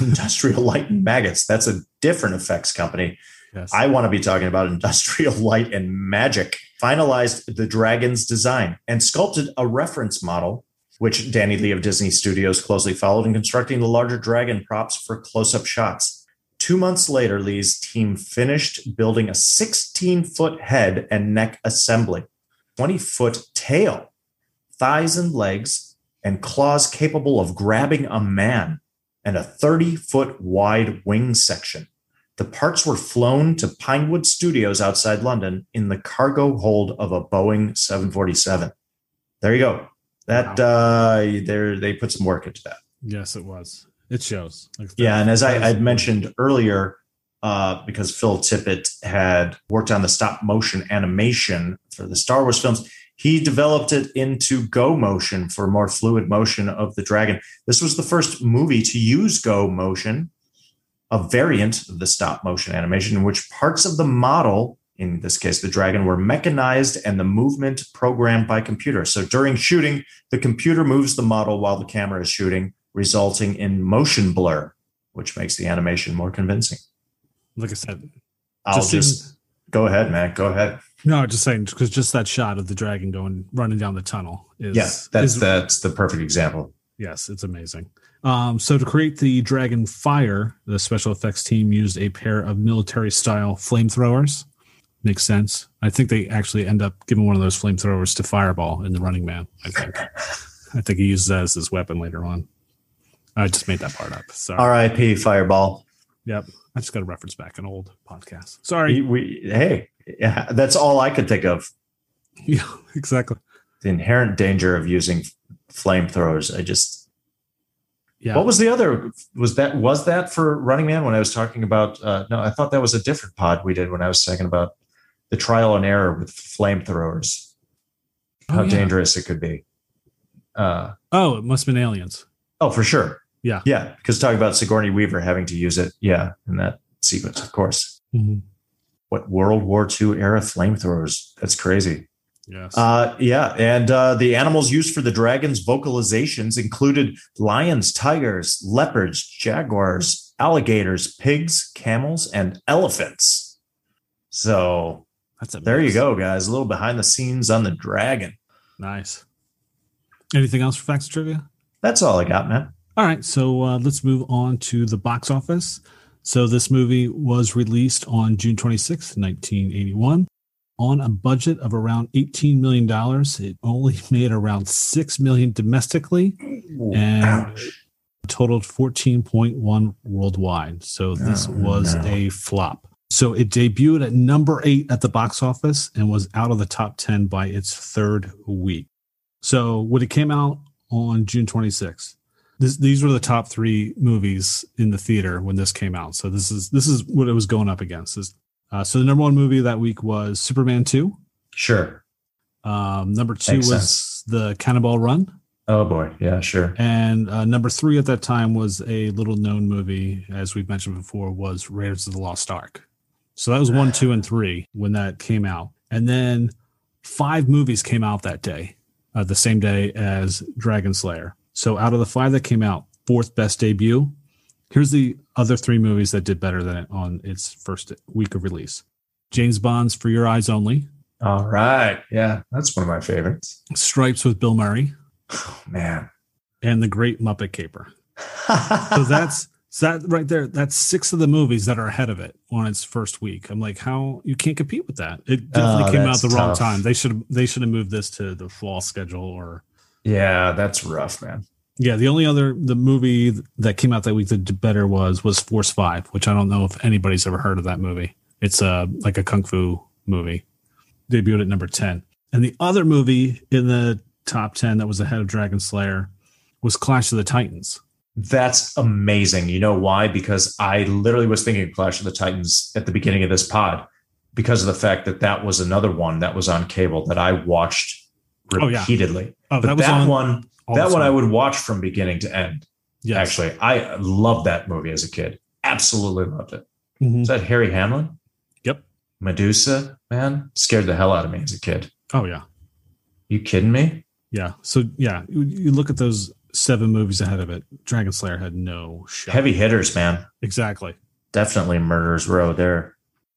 Industrial Light and Maggots. That's a different effects company. Yes. I want to be talking about Industrial Light and Magic. Finalized the dragon's design and sculpted a reference model, which Danny Lee of Disney Studios closely followed in constructing the larger dragon props for close-up shots. 2 months later, Lee's team finished building a 16-foot head and neck assembly, 20-foot tail, thighs and legs, and claws capable of grabbing a man, and a 30-foot wide wing section. The parts were flown to Pinewood Studios outside London in the cargo hold of a Boeing 747. There you go. That they put some work into that. Yes, it was. It shows. Yeah, and as I'd mentioned earlier, because Phil Tippett had worked on the stop motion animation for the Star Wars films, he developed it into go motion for more fluid motion of the dragon. This was the first movie to use go motion, a variant of the stop motion animation, in which parts of the model, in this case the dragon, were mechanized and the movement programmed by computer. So during shooting, the computer moves the model while the camera is shooting, resulting in motion blur, which makes the animation more convincing. Like I said, go ahead, Matt. Go ahead. No, just saying, because just that shot of the dragon running down the tunnel is that's the perfect example. Yes, it's amazing. So to create the dragon fire, the special effects team used a pair of military-style flamethrowers. Makes sense. I think they actually end up giving one of those flamethrowers to Fireball in The Running Man. I think. I think he uses that as his weapon later on. I just made that part up. Sorry. R.I.P. Fireball. Yep. I just got to reference back an old podcast. Sorry. Hey, that's all I could think of. Yeah, exactly. The inherent danger of using flamethrowers. Yeah. What was the other? Was that for Running Man when I was talking about? No, I thought that was a different pod we did when I was talking about the trial and error with flamethrowers. How dangerous it could be. It must have been Aliens. Oh, for sure. Yeah. Yeah. Because talking about Sigourney Weaver having to use it. Yeah. In that sequence, of course. Mm-hmm. What World War II era flamethrowers. That's crazy. Yes. And the animals used for the dragon's vocalizations included lions, tigers, leopards, jaguars, alligators, pigs, camels, and elephants. So there you go, guys. A little behind the scenes on the dragon. Nice. Anything else for Facts and Trivia? That's all I got, man. All right, so let's move on to the box office. So this movie was released on June 26, 1981. On a budget of around $18 million, it only made around $6 million domestically and totaled $14.1 worldwide. So this was a flop. So it debuted at number 8 at the box office and was out of the top 10 by its third week. So when it came out on June 26th, these were the top 3 movies in the theater when this came out. So this is what it was going up against. So the number 1 movie that week was Superman 2. Sure. Number 2 Makes was sense. The Cannonball Run. Oh, boy. Yeah, sure. And number 3 at that time was a little-known movie, as we've mentioned before, was Raiders of the Lost Ark. So that was 1, 2, and 3 when that came out. And then 5 movies came out that day, the same day as Dragonslayer. So out of the 5 that came out, 4th best debut. Here's the other 3 movies that did better than it on its first week of release. James Bond's For Your Eyes Only. All right. Yeah, that's one of my favorites. Stripes with Bill Murray. Oh, man. And The Great Muppet Caper. So that's right there. That's 6 of the movies that are ahead of it on its first week. I'm like, how? You can't compete with that. It definitely came out the wrong time. They should have moved this to the fall schedule or... Yeah, that's rough, man. Yeah, the only other movie that came out that week that did better was Force 5, which I don't know if anybody's ever heard of that movie. It's like a kung fu movie. Debuted at number 10. And the other movie in the top 10 that was ahead of Dragon Slayer was Clash of the Titans. That's amazing. You know why? Because I literally was thinking of Clash of the Titans at the beginning of this pod because of the fact that was another one that was on cable that I watched repeatedly. Oh, yeah. That one I would watch from beginning to end. Yes. Actually, I loved that movie as a kid. Absolutely loved it. Mm-hmm. Is that Harry Hamlin? Yep. Medusa, man, scared the hell out of me as a kid. Oh, yeah. You kidding me? Yeah. So, yeah, you look at those 7 movies ahead of it. Dragonslayer had no shot. Heavy hitters, man. Exactly. Definitely Murderer's Row there.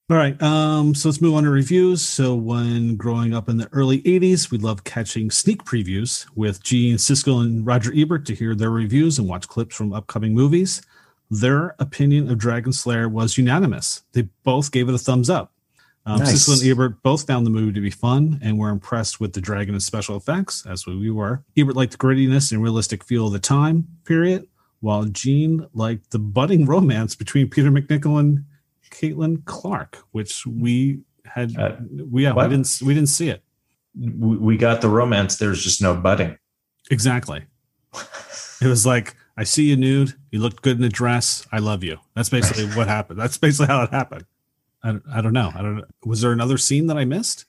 All right, so let's move on to reviews. So when growing up in the early 80s, we loved catching sneak previews with Gene Siskel and Roger Ebert to hear their reviews and watch clips from upcoming movies. Their opinion of Dragonslayer was unanimous. They both gave it a thumbs up. Nice. Siskel and Ebert both found the movie to be fun and were impressed with the dragon and special effects, as we were. Ebert liked the grittiness and realistic feel of the time period, while Gene liked the budding romance between Peter MacNicol and Caitlin Clarke, which we had, we didn't see it. We got the romance. There's just no budding. Exactly. It was like, I see you nude. You You looked good in a dress. I love you. That's basically what happened. That's basically how it happened. I don't know. I don't know. Was there another scene that I missed?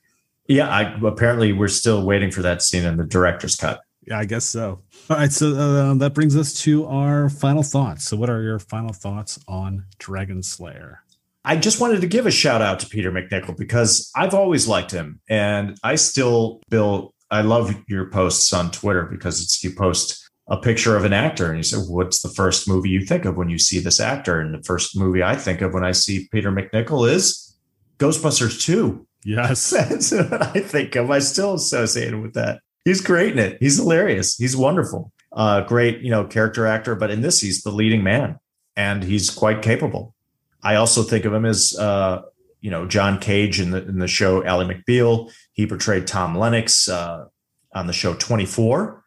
Yeah, apparently we're still waiting for that scene in the director's cut. Yeah, I guess so. All right, so that brings us to our final thoughts. So what are your final thoughts on Dragonslayer? I just wanted to give a shout out to Peter MacNicol because I've always liked him. And I still, Bill, I love your posts on Twitter because it's you post a picture of an actor and you say, what's the first movie you think of when you see this actor? And the first movie I think of when I see Peter MacNicol is Ghostbusters 2. Yes. That's what I think of. I still associated with that. He's great in it. He's hilarious. He's wonderful. Great, you know, character actor. But in this, he's the leading man and he's quite capable. I also think of him as, you know, John Cage in the show Ally McBeal. He portrayed Tom Lennox on the show 24.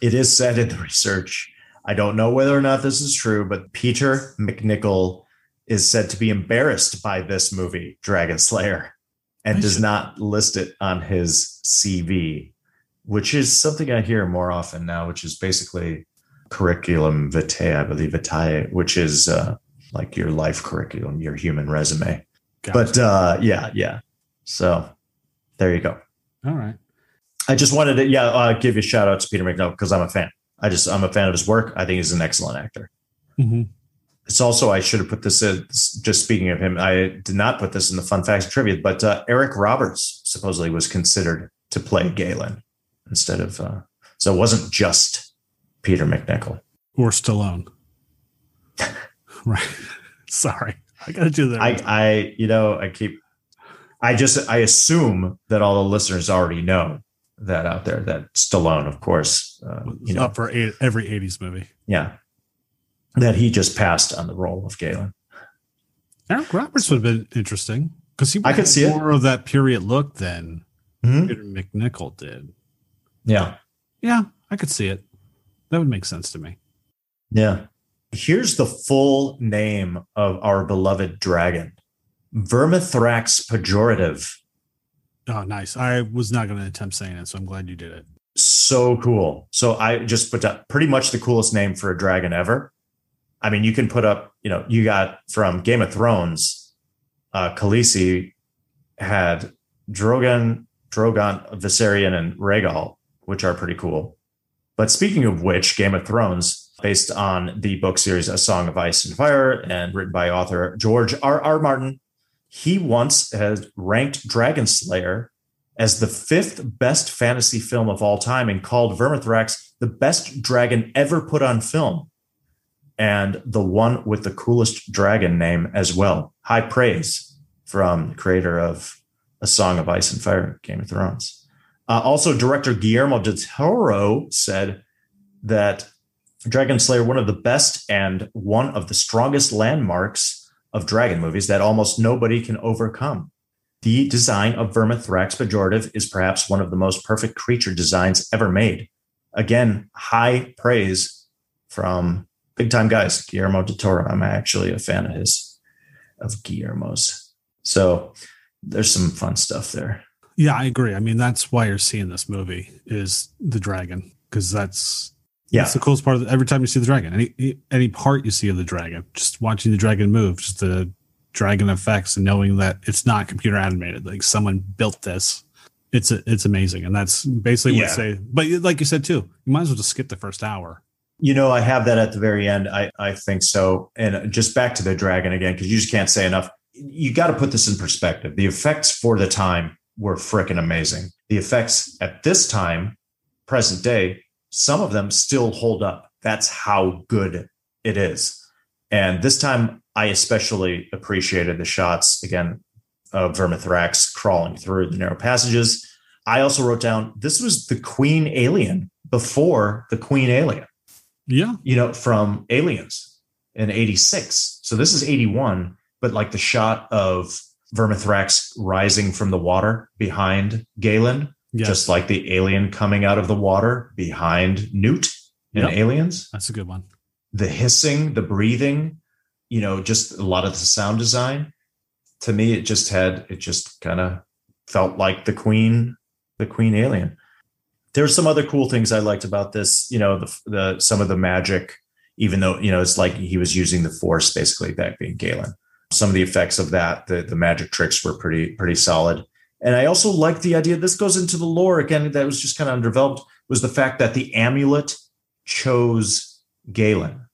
It is said in the research. I don't know whether or not this is true, but Peter MacNicol is said to be embarrassed by this movie, Dragonslayer, and does not list it on his CV, which is something I hear more often now, which is basically curriculum vitae, I believe, vitae, which is like your life curriculum, your human resume. Gotcha. But yeah. So there you go. All right. I just wanted to give you a shout out to Peter MacNicol because I'm a fan. I'm a fan of his work. I think he's an excellent actor. Mm-hmm. It's also, I should have put this in, just speaking of him, I did not put this in the fun facts and trivia, but Eric Roberts supposedly was considered to play Galen instead of, so it wasn't just Peter MacNicol. Or Stallone. Right. Sorry. I got to do that. I assume that all the listeners already know that out there, that Stallone, of course, up for every 80s movie. Yeah. That he just passed on the role of Galen. Eric Roberts would have been interesting because he could see more of that period look than Peter MacNicol did. Yeah. Yeah, I could see it. That would make sense to me. Yeah. Here's the full name of our beloved dragon. Vermithrax pejorative. Oh, nice. I was not going to attempt saying it, so I'm glad you did it. So cool. So I just put up pretty much the coolest name for a dragon ever. I mean, you can put up, you know, you got from Game of Thrones, Khaleesi had Drogon, Viserion, and Rhaegal, which are pretty cool. But speaking of which, Game of Thrones, based on the book series A Song of Ice and Fire and written by author George R.R. Martin, he once has ranked Dragonslayer as the 5th best fantasy film of all time and called Vermithrax the best dragon ever put on film. And the one with the coolest dragon name as well. High praise from the creator of A Song of Ice and Fire, Game of Thrones. Also, director Guillermo del Toro said that Dragonslayer, one of the best and one of the strongest landmarks of dragon movies that almost nobody can overcome. The design of Vermithrax pejorative is perhaps one of the most perfect creature designs ever made. Again, high praise from big time guys, Guillermo del Toro. I'm actually a fan of Guillermo's. So there's some fun stuff there. Yeah, I agree. I mean, that's why you're seeing this movie is the dragon, because that's the coolest part of every time you see the dragon. Any part you see of the dragon, just watching the dragon move, just the dragon effects, and knowing that it's not computer animated, like someone built this. It's amazing, and that's basically what I say. But like you said too, you might as well just skip the first hour. You know, I have that at the very end. I think so. And just back to the dragon again, because you just can't say enough. You got to put this in perspective. The effects for the time were freaking amazing. The effects at this time, present day, some of them still hold up. That's how good it is. And this time, I especially appreciated the shots, again, of Vermithrax crawling through the narrow passages. I also wrote down, this was the Queen Alien before the Queen Alien. Yeah. You know, from Aliens in 86. So this is 81, but like the shot of Vermithrax rising from the water behind Galen, just like the alien coming out of the water behind Newt in Aliens. That's a good one. The hissing, the breathing, you know, just a lot of the sound design. To me, it just kind of felt like the Queen Alien. There's some other cool things I liked about this, you know, some of the magic even though, you know, it's like he was using the Force, basically, that being Galen. Some of the effects of that, the magic tricks were pretty solid. And I also like the idea, this goes into the lore again, that was just kind of undeveloped, was the fact that the amulet chose Galen.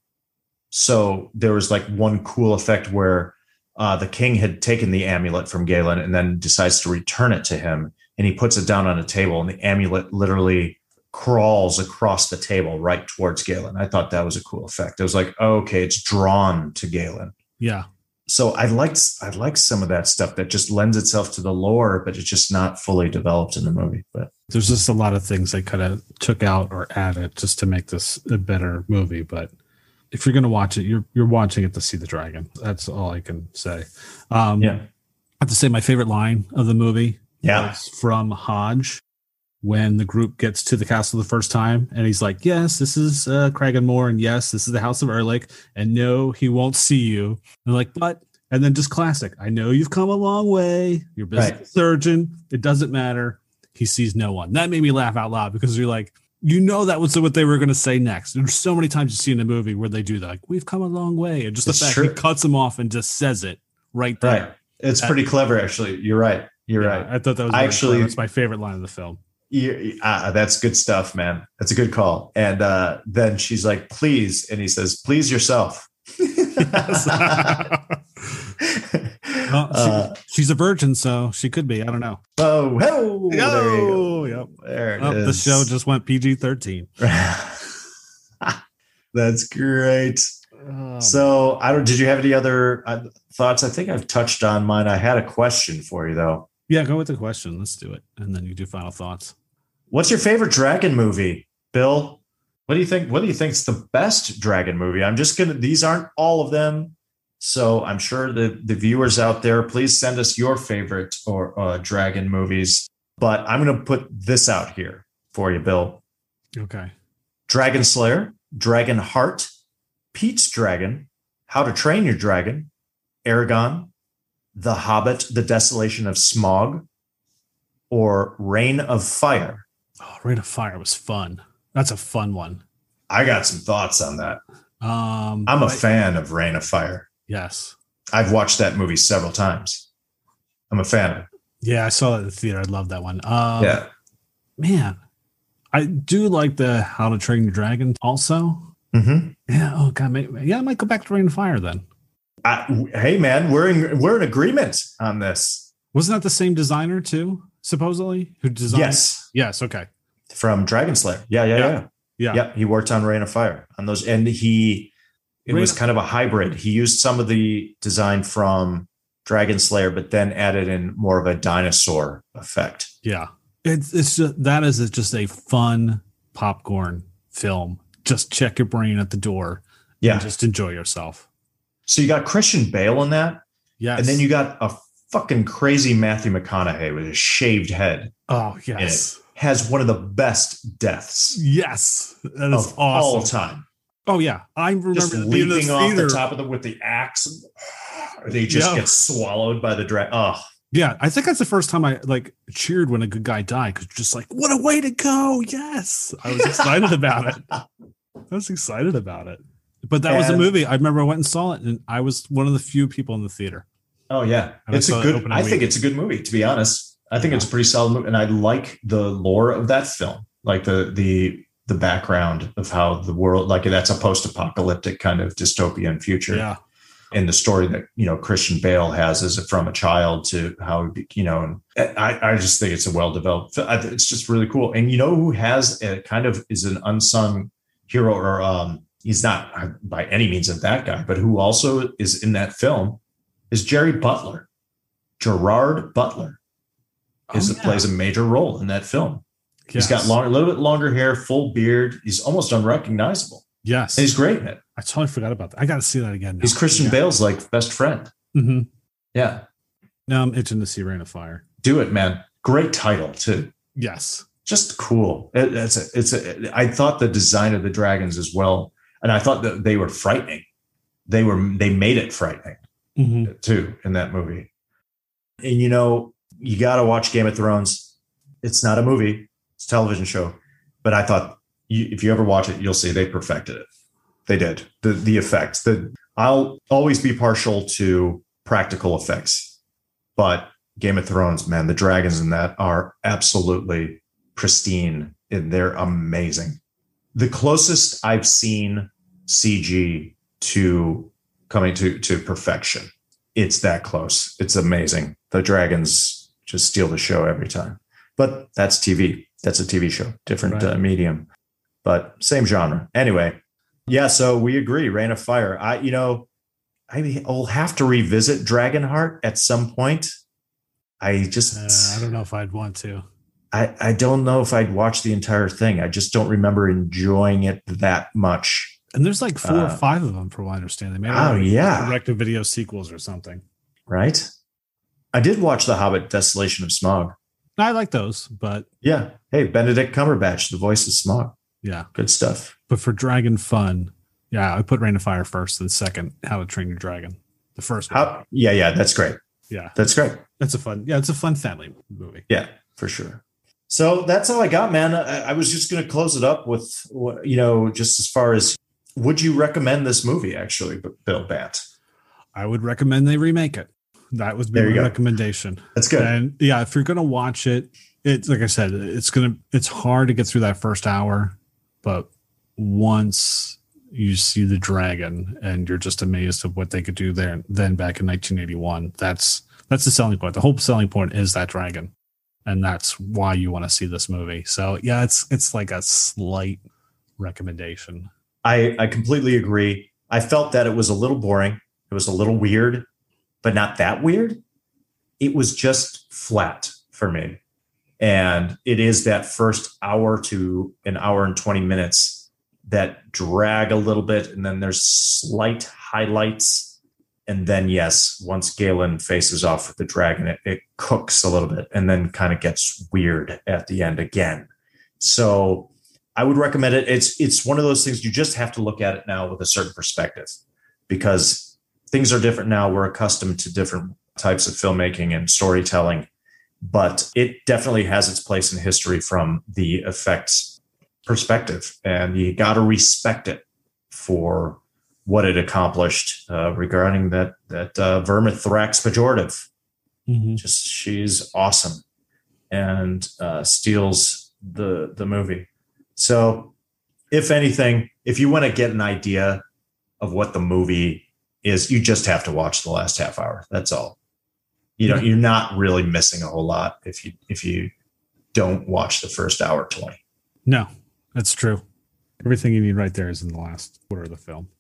So there was like one cool effect where the king had taken the amulet from Galen and then decides to return it to him. And he puts it down on a table and the amulet literally crawls across the table right towards Galen. I thought that was a cool effect. It was like, oh, okay, it's drawn to Galen. Yeah. So I liked some of that stuff that just lends itself to the lore, but it's just not fully developed in the movie. But there's just a lot of things they kind of took out or added just to make this a better movie. But if you're going to watch it, you're watching it to see the dragon. That's all I can say. Yeah, I have to say my favorite line of the movie is from Hodge when the group gets to the castle the first time, and he's like, "Yes, this is Craiganmore, and yes, this is the House of Erlich, and no, he won't see you." And like, but, and then just classic. I know you've come a long way. You're a business surgeon. It doesn't matter. He sees no one. That made me laugh out loud because you're like, you know, that was what they were going to say next. There's so many times you see in a movie where they do that. Like, we've come a long way, and just the fact he cuts him off and just says it right there. Right. It's pretty clever, actually. You're right. You're right. I thought that was actually that's my favorite line of the film. That's good stuff, man. That's a good call. And then she's like, please. And he says, please yourself. She's a virgin, so she could be. I don't know. Oh, there you go. Yep. There it is. The show just went PG-13. That's great. So I don't, did you have any other thoughts? I think I've touched on mine. I had a question for you, though. Yeah, go with the question. Let's do it. And then you do final thoughts. What's your favorite dragon movie, Bill? What do you think? What do you think is the best dragon movie? I'm just going to, these aren't all of them. So I'm sure the viewers out there, please send us your favorite or dragon movies. But I'm going to put this out here for you, Bill. Okay. Dragonslayer, Dragonheart, Pete's Dragon, How to Train Your Dragon, Eragon, The Hobbit, The Desolation of Smaug, or Reign of Fire. Oh, Reign of Fire was fun. That's a fun one. I got some thoughts on that. I'm a fan of Reign of Fire. Yes. I've watched that movie several times. I'm a fan of it. Yeah, I saw that in the theater. I love that one. Man, I do like the How to Train Your Dragon also. Mm-hmm. Yeah. Oh, God. I might go back to Reign of Fire then. Hey, man, we're in agreement on this. Wasn't that the same designer too, supposedly, who designed? Yes. Okay. From Dragonslayer. Yeah. He worked on Reign of Fire on those, and it was kind of a hybrid. He used some of the design from Dragonslayer, but then added in more of a dinosaur effect. Yeah, it's just, that is just a fun popcorn film. Just check your brain at the door. Yeah, and just enjoy yourself. So you got Christian Bale in that. Yes. And then you got a fucking crazy Matthew McConaughey with a shaved head. Oh, yes. And it has one of the best deaths. Yes. That is awesome. All time. Oh, yeah. I remember just leaping off the top of them with the axe. They just get swallowed by the dragon. Oh, yeah. I think that's the first time I cheered when a good guy died. Because just like, what a way to go. Yes. I was excited about it. But that was a movie. I remember I went and saw it, and I was one of the few people in the theater. Oh, yeah. I think it's a good movie, to be honest. I think it's a pretty solid movie. And I like the lore of that film, like the background of how the world, like that's a post-apocalyptic kind of dystopian future. Yeah. And the story that, you know, Christian Bale has is from a child to how, you know, and I just think it's a well-developed film. It's just really cool. And you know who has a kind of is an unsung hero or, he's not by any means of that guy, but who also is in that film is Jerry Butler. Gerard Butler plays a major role in that film. Yes. He's got a little bit longer hair, full beard. He's almost unrecognizable. Yes. And he's great in it. I totally forgot about that. I got to see that again now. He's Christian Bale's best friend. Mm-hmm. Yeah. Now I'm itching to see Reign of Fire. Do it, man. Great title, too. Yes. Just cool. I thought the design of the dragons as well. And I thought that they were frightening. They made it frightening too in that movie. And, you know, you got to watch Game of Thrones. It's not a movie. It's a television show. But I thought if you ever watch it, you'll see they perfected it. They did. The effects. I'll always be partial to practical effects, but Game of Thrones, man, the dragons in that are absolutely pristine and they're amazing. The closest I've seen CG to coming to perfection. It's that close. It's amazing. The dragons just steal the show every time. But that's TV. That's a TV show, different medium, but same genre. Anyway, yeah, so we agree. Reign of Fire. I'll have to revisit Dragonheart at some point. I don't know if I'd want to. I don't know if I'd watch the entire thing. I just don't remember enjoying it that much. And there's like 4 or 5 of them, from what I understand. They made direct-to-video sequels or something. Right? I did watch The Hobbit, Desolation of Smaug. I like those, but... Yeah. Hey, Benedict Cumberbatch, the voice of Smaug. Yeah. Good stuff. But for Dragon fun, yeah, I put Reign of Fire first, then second, How to Train Your Dragon. The first one. Yeah, that's great. Yeah. That's great. It's a fun family movie. Yeah, for sure. So that's all I got, man. I was just going to close it up with, just as far as... Would you recommend this movie, actually, Bill Batt? I would recommend they remake it. That would be my recommendation. That's good. And yeah, if you're going to watch it, it's like I said, it's hard to get through that first hour. But once you see the dragon and you're just amazed at what they could do there, then back in 1981, that's the selling point. The whole selling point is that dragon. And that's why you want to see this movie. So yeah, it's like a slight recommendation. I completely agree. I felt that it was a little boring. It was a little weird, but not that weird. It was just flat for me. And it is that first hour to an hour and 20 minutes that drag a little bit. And then there's slight highlights. And then, yes, once Galen faces off with the dragon, it cooks a little bit and then kind of gets weird at the end again. So... I would recommend it. It's one of those things you just have to look at it now with a certain perspective, because things are different now. We're accustomed to different types of filmmaking and storytelling, but it definitely has its place in history from the effects perspective. And you got to respect it for what it accomplished regarding that Vermithrax pejorative. Mm-hmm. She's awesome and steals the movie. So if anything, if you want to get an idea of what the movie is, you just have to watch the last half hour. That's all. You're not really missing a whole lot if you don't watch the first hour 20. No, that's true. Everything you need right there is in the last quarter of the film.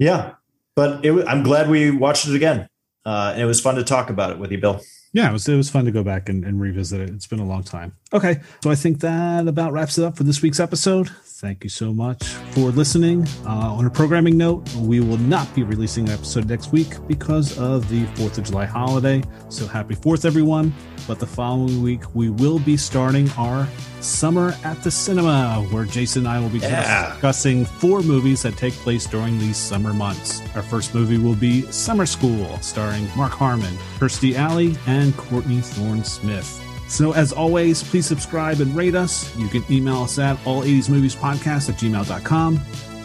Yeah, but I'm glad we watched it again. And it was fun to talk about it with you, Bill. Yeah, it was fun to go back and revisit it. It's been a long time. Okay, so I think that about wraps it up for this week's episode. Thank you so much for listening. On a programming note, we will not be releasing an episode next week because of the 4th of July holiday. So happy 4th, everyone. But the following week, we will be starting our Summer at the Cinema, where Jason and I will be discussing 4 movies that take place during these summer months. Our first movie will be Summer School, starring Mark Harmon, Kirstie Alley, and Courtney Thorne-Smith. So as always, please subscribe and rate us. You can email us at all80smoviespodcast@gmail.com.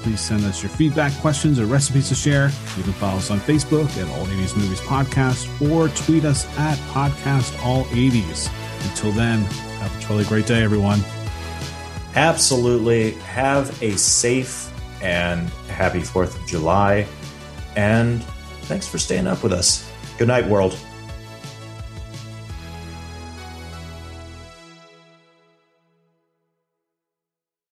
Please send us your feedback, questions, or recipes to share. You can follow us on Facebook at All 80s Movies Podcast or tweet us at Podcast All 80s. Until then, have a totally great day, everyone. Absolutely. Have a safe and happy 4th of July. And thanks for staying up with us. Good night, world.